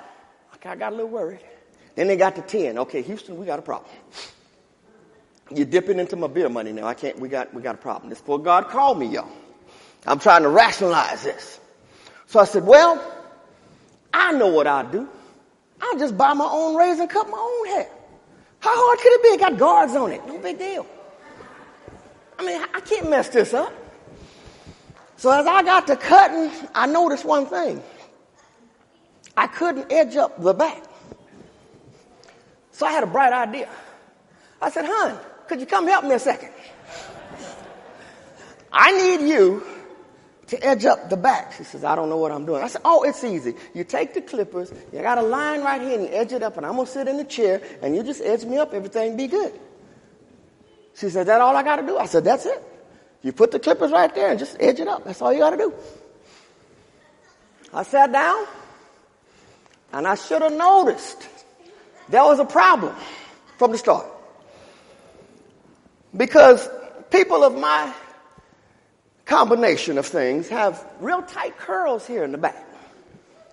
I got a little worried. Then they got to ten. Okay, Houston, we got a problem. You're dipping into my beer money now. I can't, we got, we got a problem. This poor God called me, y'all. I'm trying to rationalize this. So I said, well, I know what I'll do. I'll just buy my own razor and cut my own hair. How hard could it be? It got guards on it. No big deal. I mean, I can't mess this up. So as I got to cutting, I noticed one thing. I couldn't edge up the back. So I had a bright idea. I said, hon, could you come help me a second? I need you to edge up the back. She says, I don't know what I'm doing. I said, oh, it's easy. You take the clippers, you got a line right here, and you edge it up, and I'm going to sit in the chair, and you just edge me up. Everything be good. She said, that all I got to do? I said, that's it. You put the clippers right there and just edge it up. That's all you got to do. I sat down, and I should have noticed there was a problem from the start. Because people of my combination of things have real tight curls here in the back.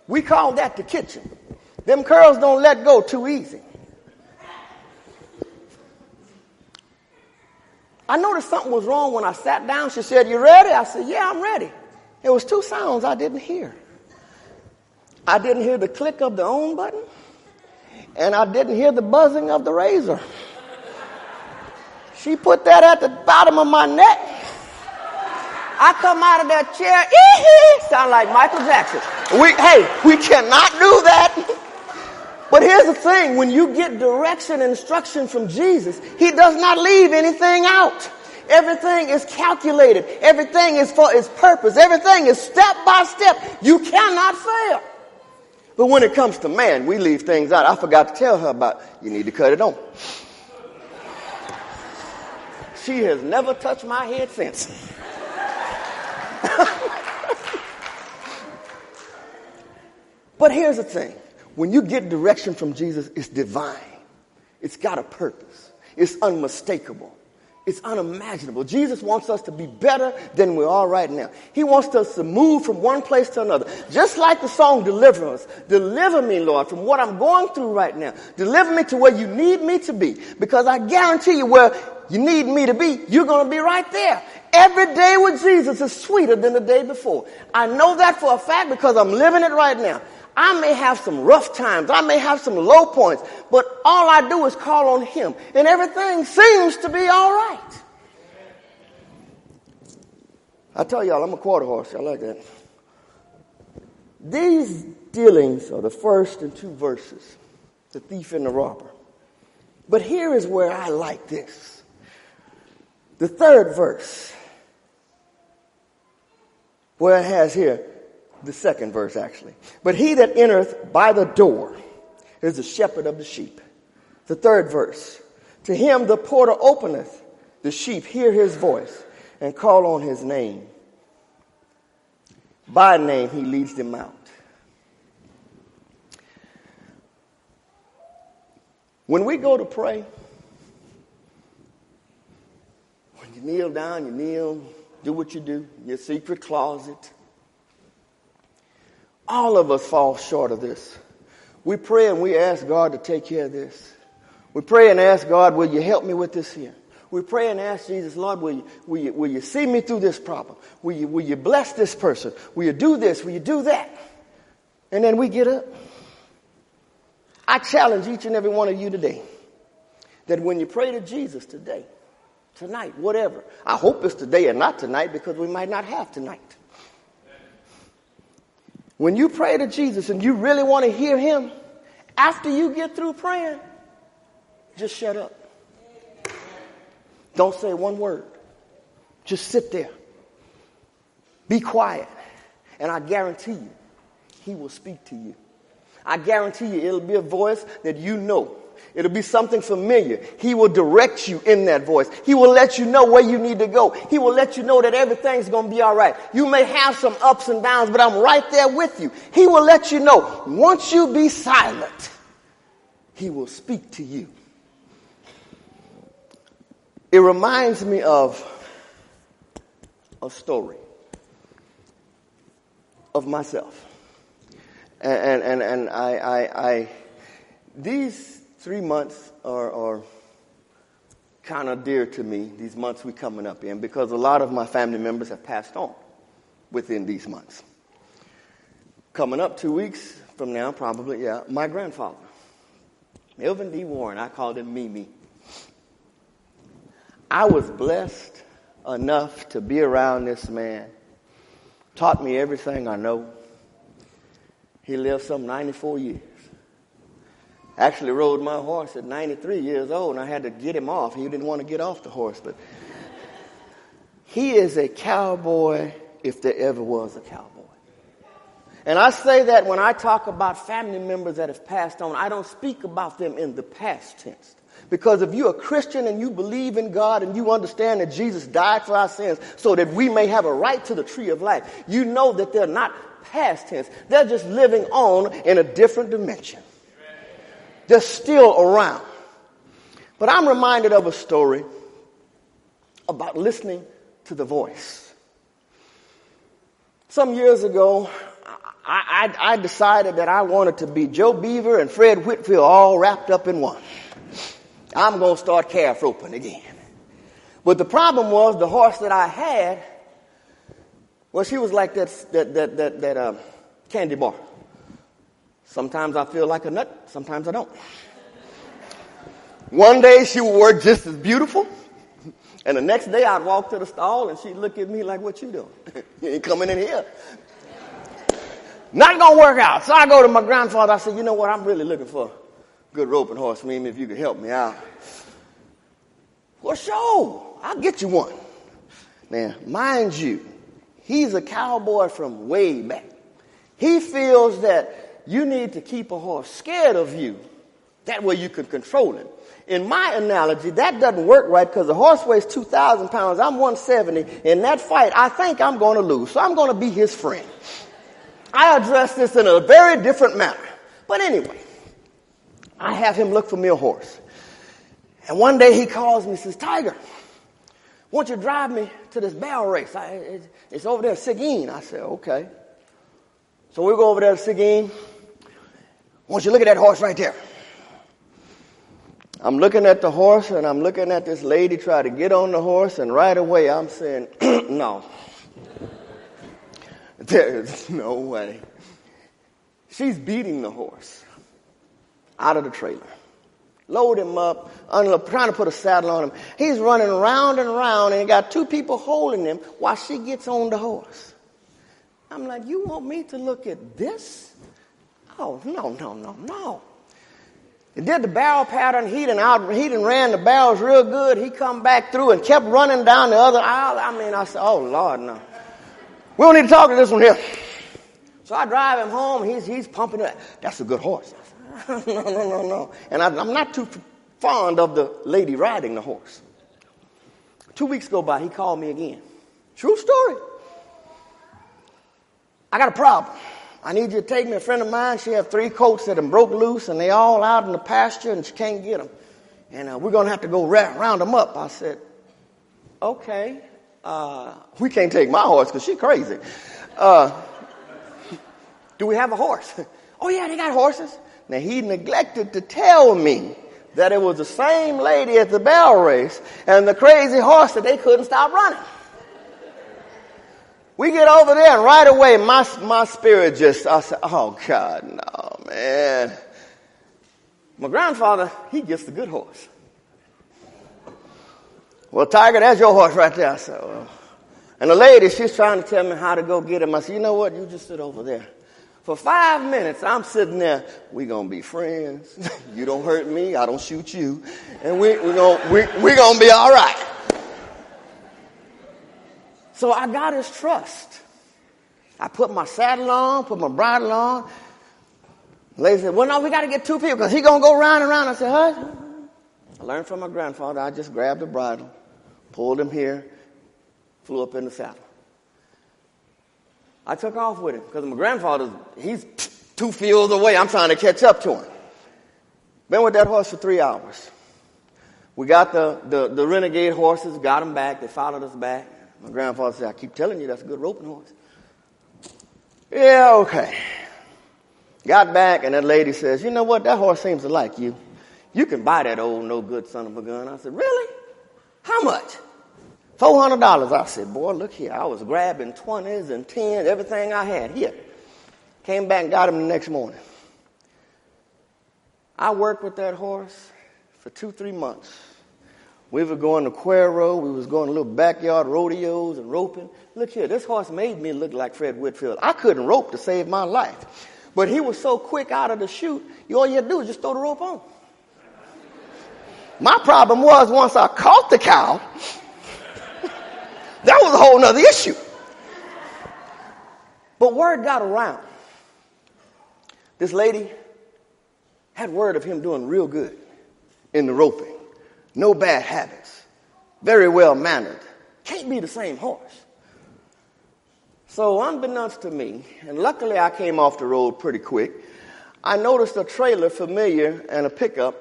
We call that the kitchen. Them curls don't let go too easy. I noticed something was wrong when I sat down. She said, you ready? I said, yeah, I'm ready. It was two sounds I didn't hear. I didn't hear the click of the on button, and I didn't hear the buzzing of the razor. She put that at the bottom of my neck. I come out of that chair, ee-hee, sound like Michael Jackson. We, hey, we cannot do that. But here's the thing, when you get direction and instruction from Jesus, he does not leave anything out. Everything is calculated. Everything is for its purpose. Everything is step by step. You cannot fail. But when it comes to man, we leave things out. I forgot to tell her about, you need to cut it on. She has never touched my head since. But here's the thing. When you get direction from Jesus, it's divine. It's got a purpose. It's unmistakable. It's unimaginable. Jesus wants us to be better than we are right now. He wants us to move from one place to another. Just like the song, Deliver Us. Deliver me, Lord, from what I'm going through right now. Deliver me to where you need me to be. Because I guarantee you where you need me to be, you're going to be right there. Every day with Jesus is sweeter than the day before. I know that for a fact because I'm living it right now. I may have some rough times. I may have some low points. But all I do is call on him. And everything seems to be all right. I tell y'all, I'm a quarter horse. I like that. These dealings are the first and two verses. The thief and the robber. But here is where I like this. The third verse. Where it has here. The second verse, actually. But he that entereth by the door is the shepherd of the sheep. The third verse. To him the porter openeth, the sheep hear his voice and call on his name. By name he leads them out. When we go to pray, when you kneel down, you kneel, do what you do, your secret closet. All of us fall short of this. We pray and we ask God to take care of this. We pray and ask God, will you help me with this here? We pray and ask Jesus, Lord, will you, will you, will you see me through this problem? Will you, will you bless this person? Will you do this? Will you do that? And then we get up. I challenge each and every one of you today that when you pray to Jesus today, tonight, whatever, I hope it's today and not tonight because we might not have tonight. When you pray to Jesus and you really want to hear him, after you get through praying, just shut up. Don't say one word. Just sit there. Be quiet. And I guarantee you, he will speak to you. I guarantee you it'll be a voice that you know. It'll be something familiar. He will direct you in that voice. He will let you know where you need to go. He will let you know that everything's going to be all right. You may have some ups and downs, but I'm right there with you. He will let you know. Once you be silent, he will speak to you. It reminds me of a story of myself. And, and, and I, I, I, these... Three months are, are kind of dear to me, these months we're coming up in, because a lot of my family members have passed on within these months. Coming up two weeks from now, probably, yeah, my grandfather, Melvin D. Warren, I called him Mimi. I was blessed enough to be around this man, taught me everything I know. He lived some ninety-four years. Actually rode my horse at ninety-three years old, and I had to get him off. He didn't want to get off the horse, but he is a cowboy if there ever was a cowboy. And I say that when I talk about family members that have passed on, I don't speak about them in the past tense. Because if you're a Christian and you believe in God and you understand that Jesus died for our sins so that we may have a right to the tree of life, you know that they're not past tense. They're just living on in a different dimension. They're still around. But I'm reminded of a story about listening to the voice. Some years ago, I, I, I decided that I wanted to be Joe Beaver and Fred Whitfield all wrapped up in one. I'm going to start calf roping again. But the problem was the horse that I had, well, she was like that, that, that, that, that um, candy bar. Sometimes I feel like a nut. Sometimes I don't. One day she would work just as beautiful. And the next day I'd walk to the stall and she'd look at me like, what you doing? You ain't coming in here. Not going to work out. So I go to my grandfather. I said, you know what? I'm really looking for good roping horse, Mimi, if you could help me out. Well, sure, I'll get you one. Now, mind you, he's a cowboy from way back. He feels that you need to keep a horse scared of you. That way you can control him. In my analogy, that doesn't work right because the horse weighs two thousand pounds. I'm one seventy. In that fight, I think I'm going to lose. So I'm going to be his friend. I address this in a very different manner. But anyway, I have him look for me a horse. And one day he calls me and says, Tiger, won't you drive me to this barrel race? I, it, it's over there at Seguin. I said, okay. So we go over there to Seguin. Won't you look at that horse right there? I'm looking at the horse and I'm looking at this lady try to get on the horse, and right away I'm saying, no. There's no way. She's beating the horse out of the trailer. Load him up, unload, trying to put a saddle on him. He's running round and round, and he got two people holding him while she gets on the horse. I'm like, you want me to look at this? Oh, no, no, no, no. He did the barrel pattern. He done, out, he done ran the barrels real good. He come back through and kept running down the other aisle. I mean, I said, oh, Lord, no. We don't need to talk to this one here. So I drive him home. He's he's pumping it. That's a good horse. I said, no, no, no, no. And I, I'm not too fond of the lady riding the horse. Two weeks go by, he called me again. True story. I got a problem. I need you to take me. A friend of mine, she have three colts that have broke loose, and they all out in the pasture, and she can't get them. And uh, we're going to have to go ra- round them up. I said, okay. Uh, we can't take my horse because she's crazy. Uh, do we have a horse? Oh, yeah, they got horses. Now, he neglected to tell me that it was the same lady at the barrel race and the crazy horse that they couldn't stop running. We get over there, and right away, my my spirit just, I said, oh, God, no, man. My grandfather, he gets the good horse. Well, Tiger, that's your horse right there. I said, well. And the lady, she's trying to tell me how to go get him. I said, you know what? You just sit over there. For five minutes, I'm sitting there. We're going to be friends. You don't hurt me. I don't shoot you. And we, we're going we, we're going to be all right. So I got his trust. I put my saddle on, put my bridle on. The lady said, well, no, we got to get two people because he's going to go round and round. I said, huh? I learned from my grandfather. I just grabbed the bridle, pulled him here, flew up in the saddle. I took off with him because my grandfather, he's two fields away. I'm trying to catch up to him. Been with that horse for three hours. We got the, the, the renegade horses, got them back. They followed us back. My grandfather said, I keep telling you, that's a good roping horse. Yeah, okay. Got back, and that lady says, you know what? That horse seems to like you. You can buy that old no-good son of a gun. I said, really? How much? four hundred dollars. I said, boy, look here. I was grabbing twenties and tens, everything I had. Here. Came back and got him the next morning. I worked with that horse for two, three months. We were going to Quero. We was going to little backyard rodeos and roping. Look here, this horse made me look like Fred Whitfield. I couldn't rope to save my life. But he was so quick out of the chute, all you had to do was just throw the rope on. My problem was once I caught the cow, that was a whole nother issue. But word got around. This lady had word of him doing real good in the roping. No bad habits. Very well mannered. Can't be the same horse. So unbeknownst to me, and luckily I came off the road pretty quick, I noticed a trailer familiar and a pickup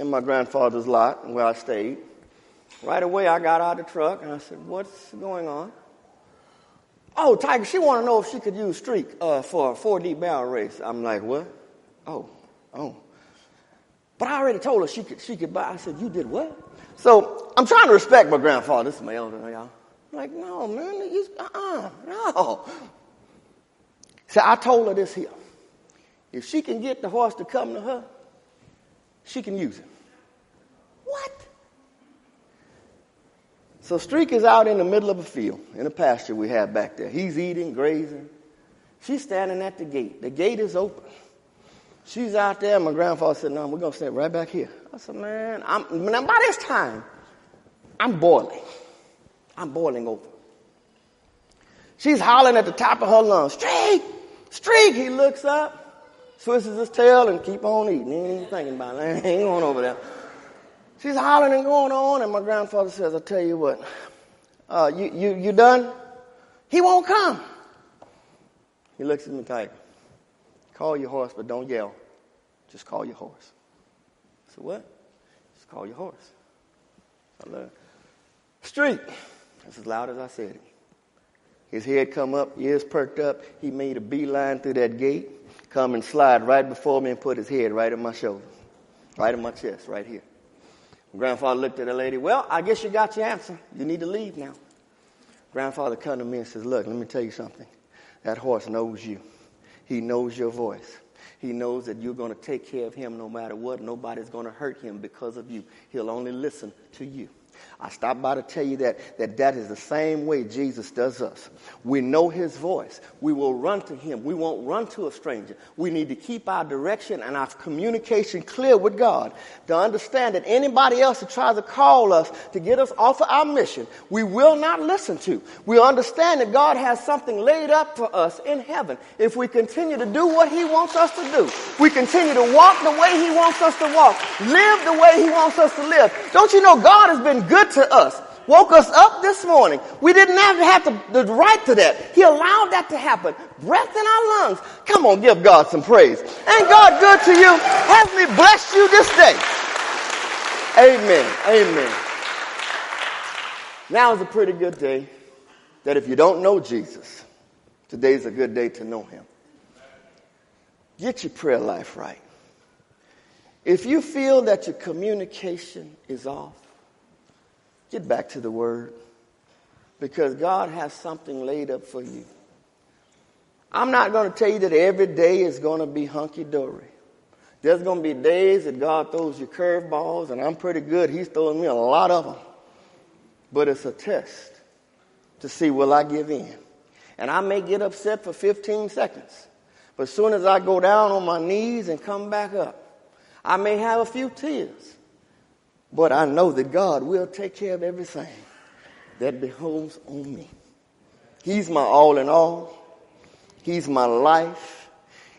in my grandfather's lot where I stayed. Right away I got out of the truck and I said, what's going on? Oh, Tiger, she want to know if she could use Streak uh, for a four D barrel race. I'm like, what? Oh, oh. But I already told her she could she could buy. I said, you did what? So I'm trying to respect my grandfather. This is my elder, y'all. I'm like, no, man, you, uh-uh, no. So I told her this here. If she can get the horse to come to her, she can use him. What? So Streak is out in the middle of a field, in a pasture we have back there. He's eating, grazing. She's standing at the gate. The gate is open. She's out there, and my grandfather said, no, we're going to sit right back here. I said, man, I'm, now by this time, I'm boiling. I'm boiling over. She's hollering at the top of her lungs, Streak! Streak! He looks up, swisses his tail, and keep on eating. He ain't thinking about it. I ain't going over there. She's hollering and going on, and my grandfather says, I tell you what, uh, you, you, you done? He won't come. He looks at me like, call your horse, but don't yell. Just call your horse. I said, what? Just call your horse. I look. Streak. That's as loud as I said it. His head come up, ears perked up. He made a beeline through that gate, come and slide right before me and put his head right in my shoulder, right in my chest, right here. My grandfather looked at the lady. Well, I guess you got your answer. You need to leave now. Grandfather come to me and says, look, let me tell you something. That horse knows you. He knows your voice. He knows that you're going to take care of him no matter what. Nobody's going to hurt him because of you. He'll only listen to you. I stopped by to tell you that, that that is the same way Jesus does us. We know his voice. We will run to him. We won't run to a stranger. We need to keep our direction and our communication clear with God to understand that anybody else that tries to call us to get us off of our mission, we will not listen to. We understand that God has something laid up for us in heaven. If we continue to do what he wants us to do, we continue to walk the way he wants us to walk, live the way he wants us to live. Don't you know God has been good to us, woke us up this morning. We didn't have to have the, the right to that. He allowed that to happen. Breath in our lungs. Come on, give God some praise. Ain't God good to you? Hasn't he blessed you this day? Amen. Amen. Now is a pretty good day that if you don't know Jesus, today's a good day to know him. Get your prayer life right. If you feel that your communication is off, get back to the word, because God has something laid up for you. I'm not going to tell you that every day is going to be hunky-dory. There's going to be days that God throws you curveballs, and I'm pretty good. He's throwing me a lot of them. But it's a test to see, will I give in? And I may get upset for fifteen seconds. But as soon as I go down on my knees and come back up, I may have a few tears. But I know that God will take care of everything that behoves on me. He's my all in all. He's my life.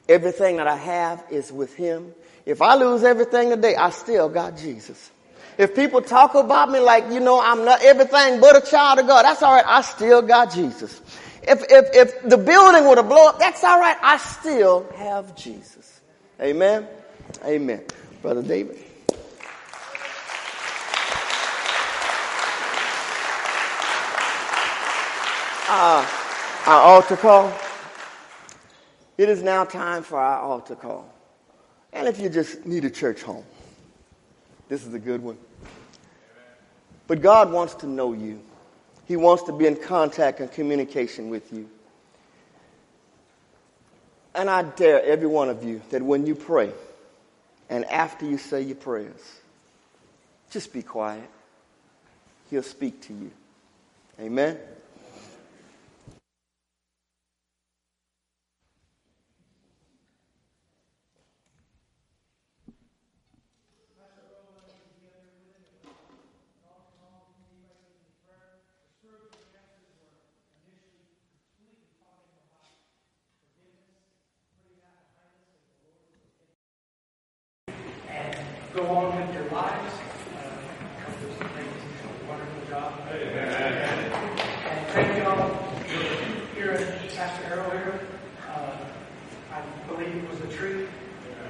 Everything that I have is with him. If I lose everything today, I still got Jesus. If people talk about me like, you know, I'm not everything but a child of God, that's all right. I still got Jesus. If if if the building were to blow up, that's all right. I still have Jesus. Amen. Amen. Brother David. Uh, our altar call. It is now time for our altar call. And if you just need a church home, this is a good one. But God wants to know you. He wants to be in contact and communication with you. And I dare every one of you that when you pray and after you say your prayers, just be quiet. He'll speak to you. Amen. Go on with your lives. Uh, a wonderful job. Amen. And thank you all for here at Pastor earlier. Uh, I believe it was a tree.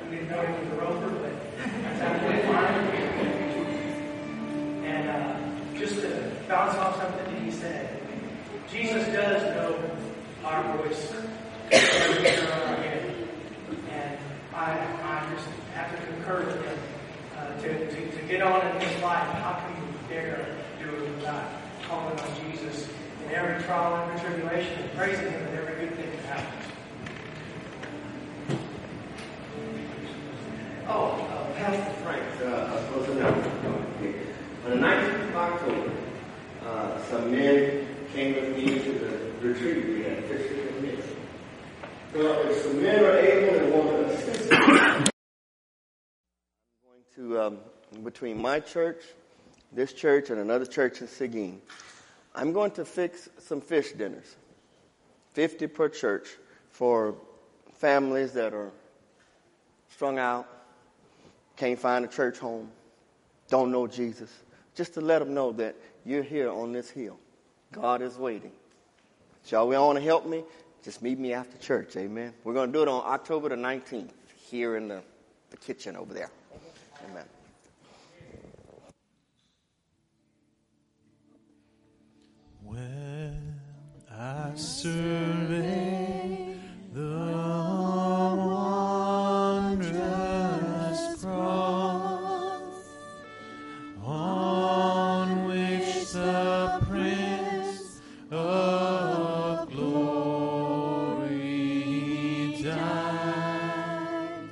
We didn't know it was a rover, but that's how we find it. And uh, just to bounce off something that he said, Jesus does know our voice. And I, I just have to concur with him. To, to, to get on in this life, how can you dare do it without calling on Jesus in every trial and tribulation and praising him in every good thing that happens? Oh, uh, Pastor Frank, uh, I suppose I know. On the nineteenth of October, uh, some men came with me to the retreat we had, fishing and mixing. So if some men are able and want to assist to um, between my church, this church, and another church in Seguin. I'm going to fix some fish dinners, fifty per church, for families that are strung out, can't find a church home, don't know Jesus, just to let them know that you're here on this hill. God is waiting. Y'all, we all want to help me? Just meet me after church, amen? We're going to do it on October the nineteenth here in the, the kitchen over there. Amen. When I survey the wondrous cross on which the Prince of Glory died,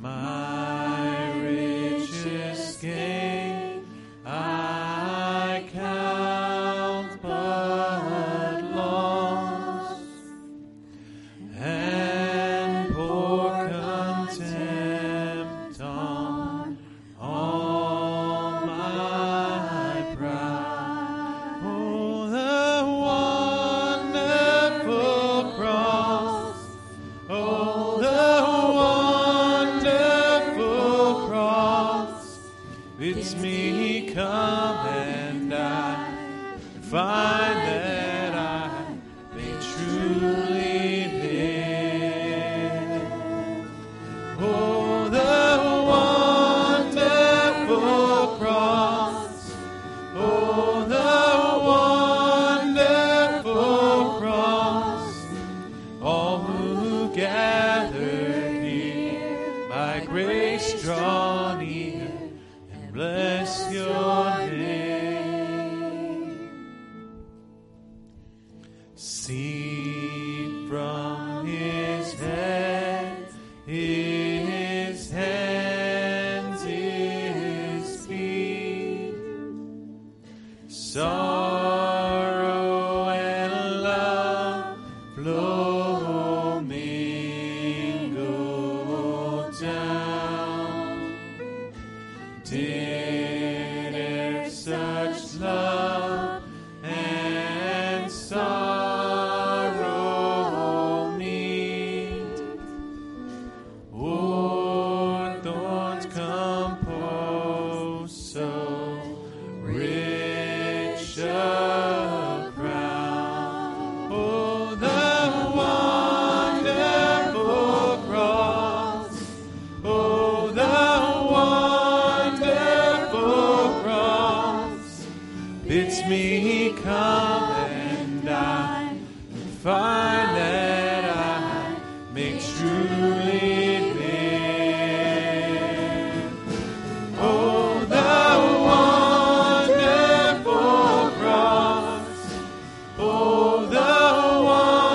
my richest gain I count but loss, and pour contempt on all my pride. Oh, the wonderful cross! Oh, the wonderful cross! It's me, come and I find that I may truly live. Oh, the wonderful cross! Oh, the wonderful cross! All who gather here, by grace draw near and bless your name. Seed from his head, his hands, his feet, sorrow and love flow, mingle down. Did e'er such love and sorrow meet? Or thorns compose so rich a crown? Oh, the wonderful cross! Oh, the wonderful cross! Bids me come and I find that I may truly live. Oh, the wonderful cross! Oh, the wonderful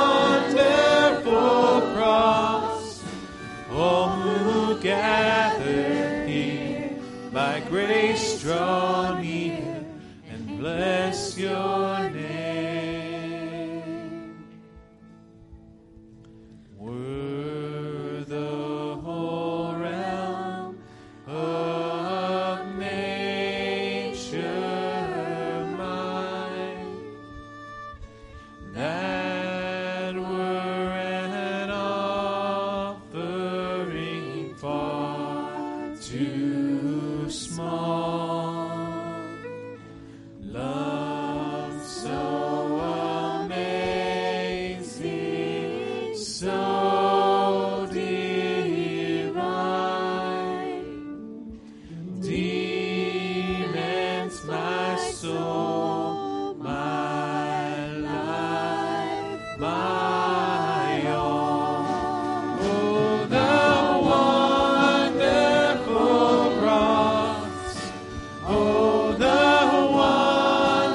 cross! All who gather here, by grace draw near and bless your name. Were the whole realm of nature mine, that were an offering far too small, love so amazing, so divine, demands my soul, my life, my all. Oh, the wonderful cross! Oh, the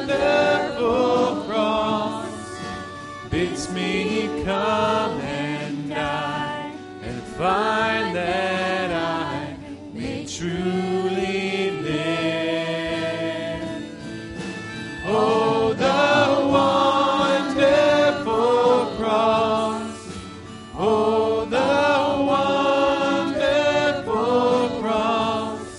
wonderful cross! Bids me come and die and find that I may truly live. Oh, the wonderful cross! Oh, the wonderful cross!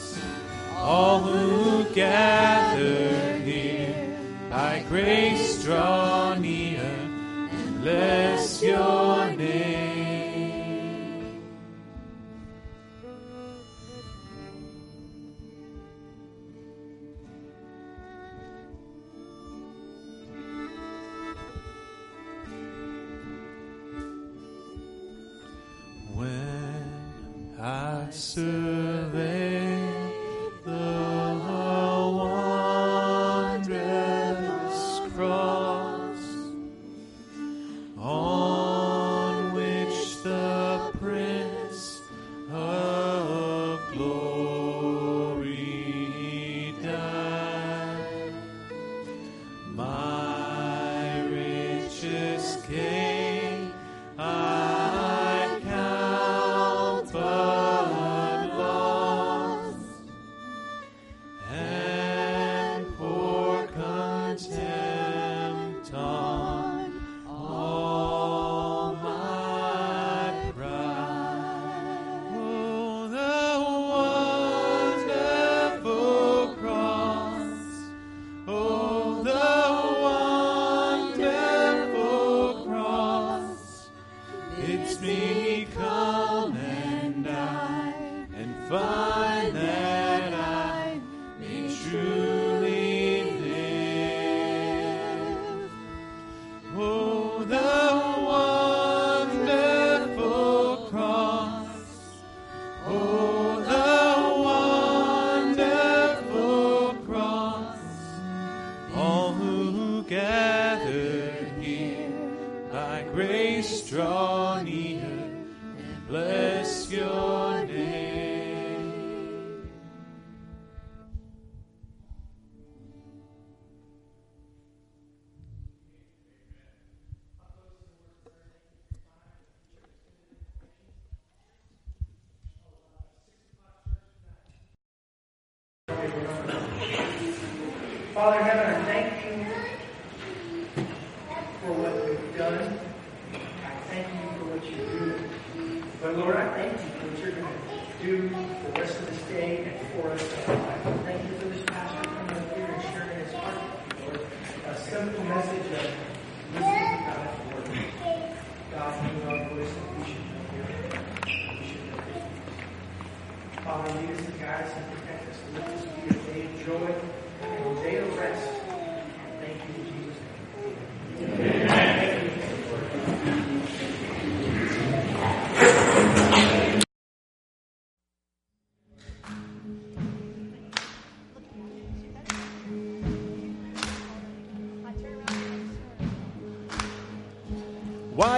I survey the wondrous cross on which the Prince of Glory died, my richest gain. Father in heaven, I thank you for what you've done. I thank you for what you're doing. But Lord, I thank you for what you're going to do for the rest of this day and for us. I thank you for this pastor coming up here and sharing his heart, Lord. A simple message of listening to God's word. God being our voice that we should hear. We should hear. Father, lead us and guide us and protect us. Let this be a day of joy. Day of rest. Thank you, Jesus. Amen. Why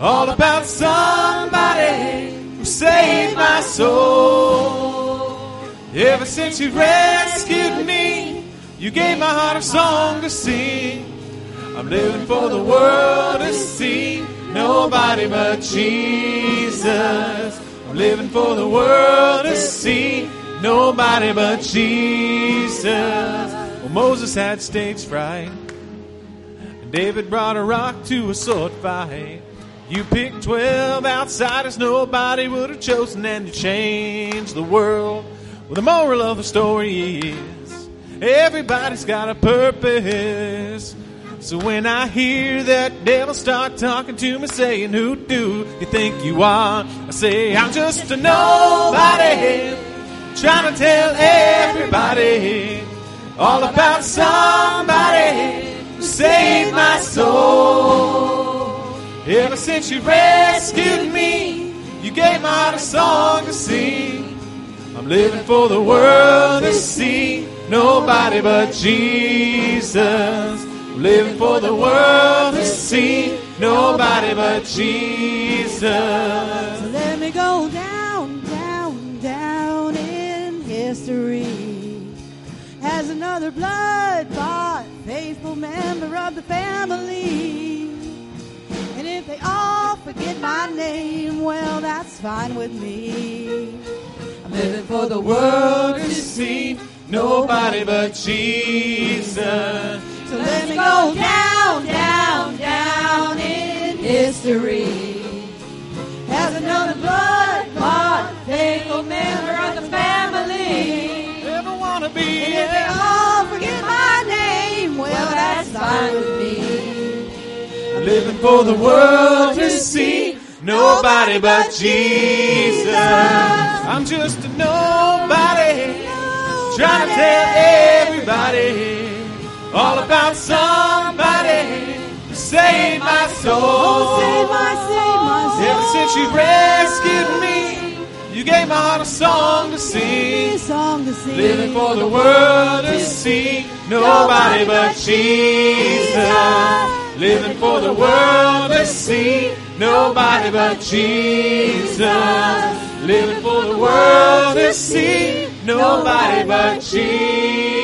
all about somebody who saved my soul. Ever since you rescued me, you gave my heart a song to sing. I'm living for the world to see. Nobody but Jesus. I'm living for the world to see. Nobody but Jesus. Well, Moses had stage fright, and David brought a rock to a sword fight. You picked twelve outsiders nobody would have chosen, and you changed the world. Well, the moral of the story is everybody's got a purpose. So when I hear that devil start talking to me, saying, who do you think you are? I say, I'm just a nobody trying to tell everybody all about somebody who saved my soul. Ever since you rescued me, you gave my heart a song to sing. I'm living for the world to see. Nobody but Jesus, living for the world to see. Nobody but Jesus. So let me go down, down, down in history as another blood-bought, faithful member of the family. And if they all forget my name, well, that's fine with me. I'm living for the world to see. Nobody but Jesus. So let me go down, down, down in history as another blood-bought, faithful member of the want to be. And if they all forget my name, well, that's fine with me. I'm living for the world to see, nobody but Jesus. I'm just a nobody, nobody. Trying to tell everybody all about somebody. Save my soul. Oh, save my, save my soul. Ever since you rescued me, you gave my heart a song to sing. Song to sing. Living for the world to see, nobody but Jesus. Living for the world to see, nobody but Jesus. Living for the world to see, nobody but Jesus.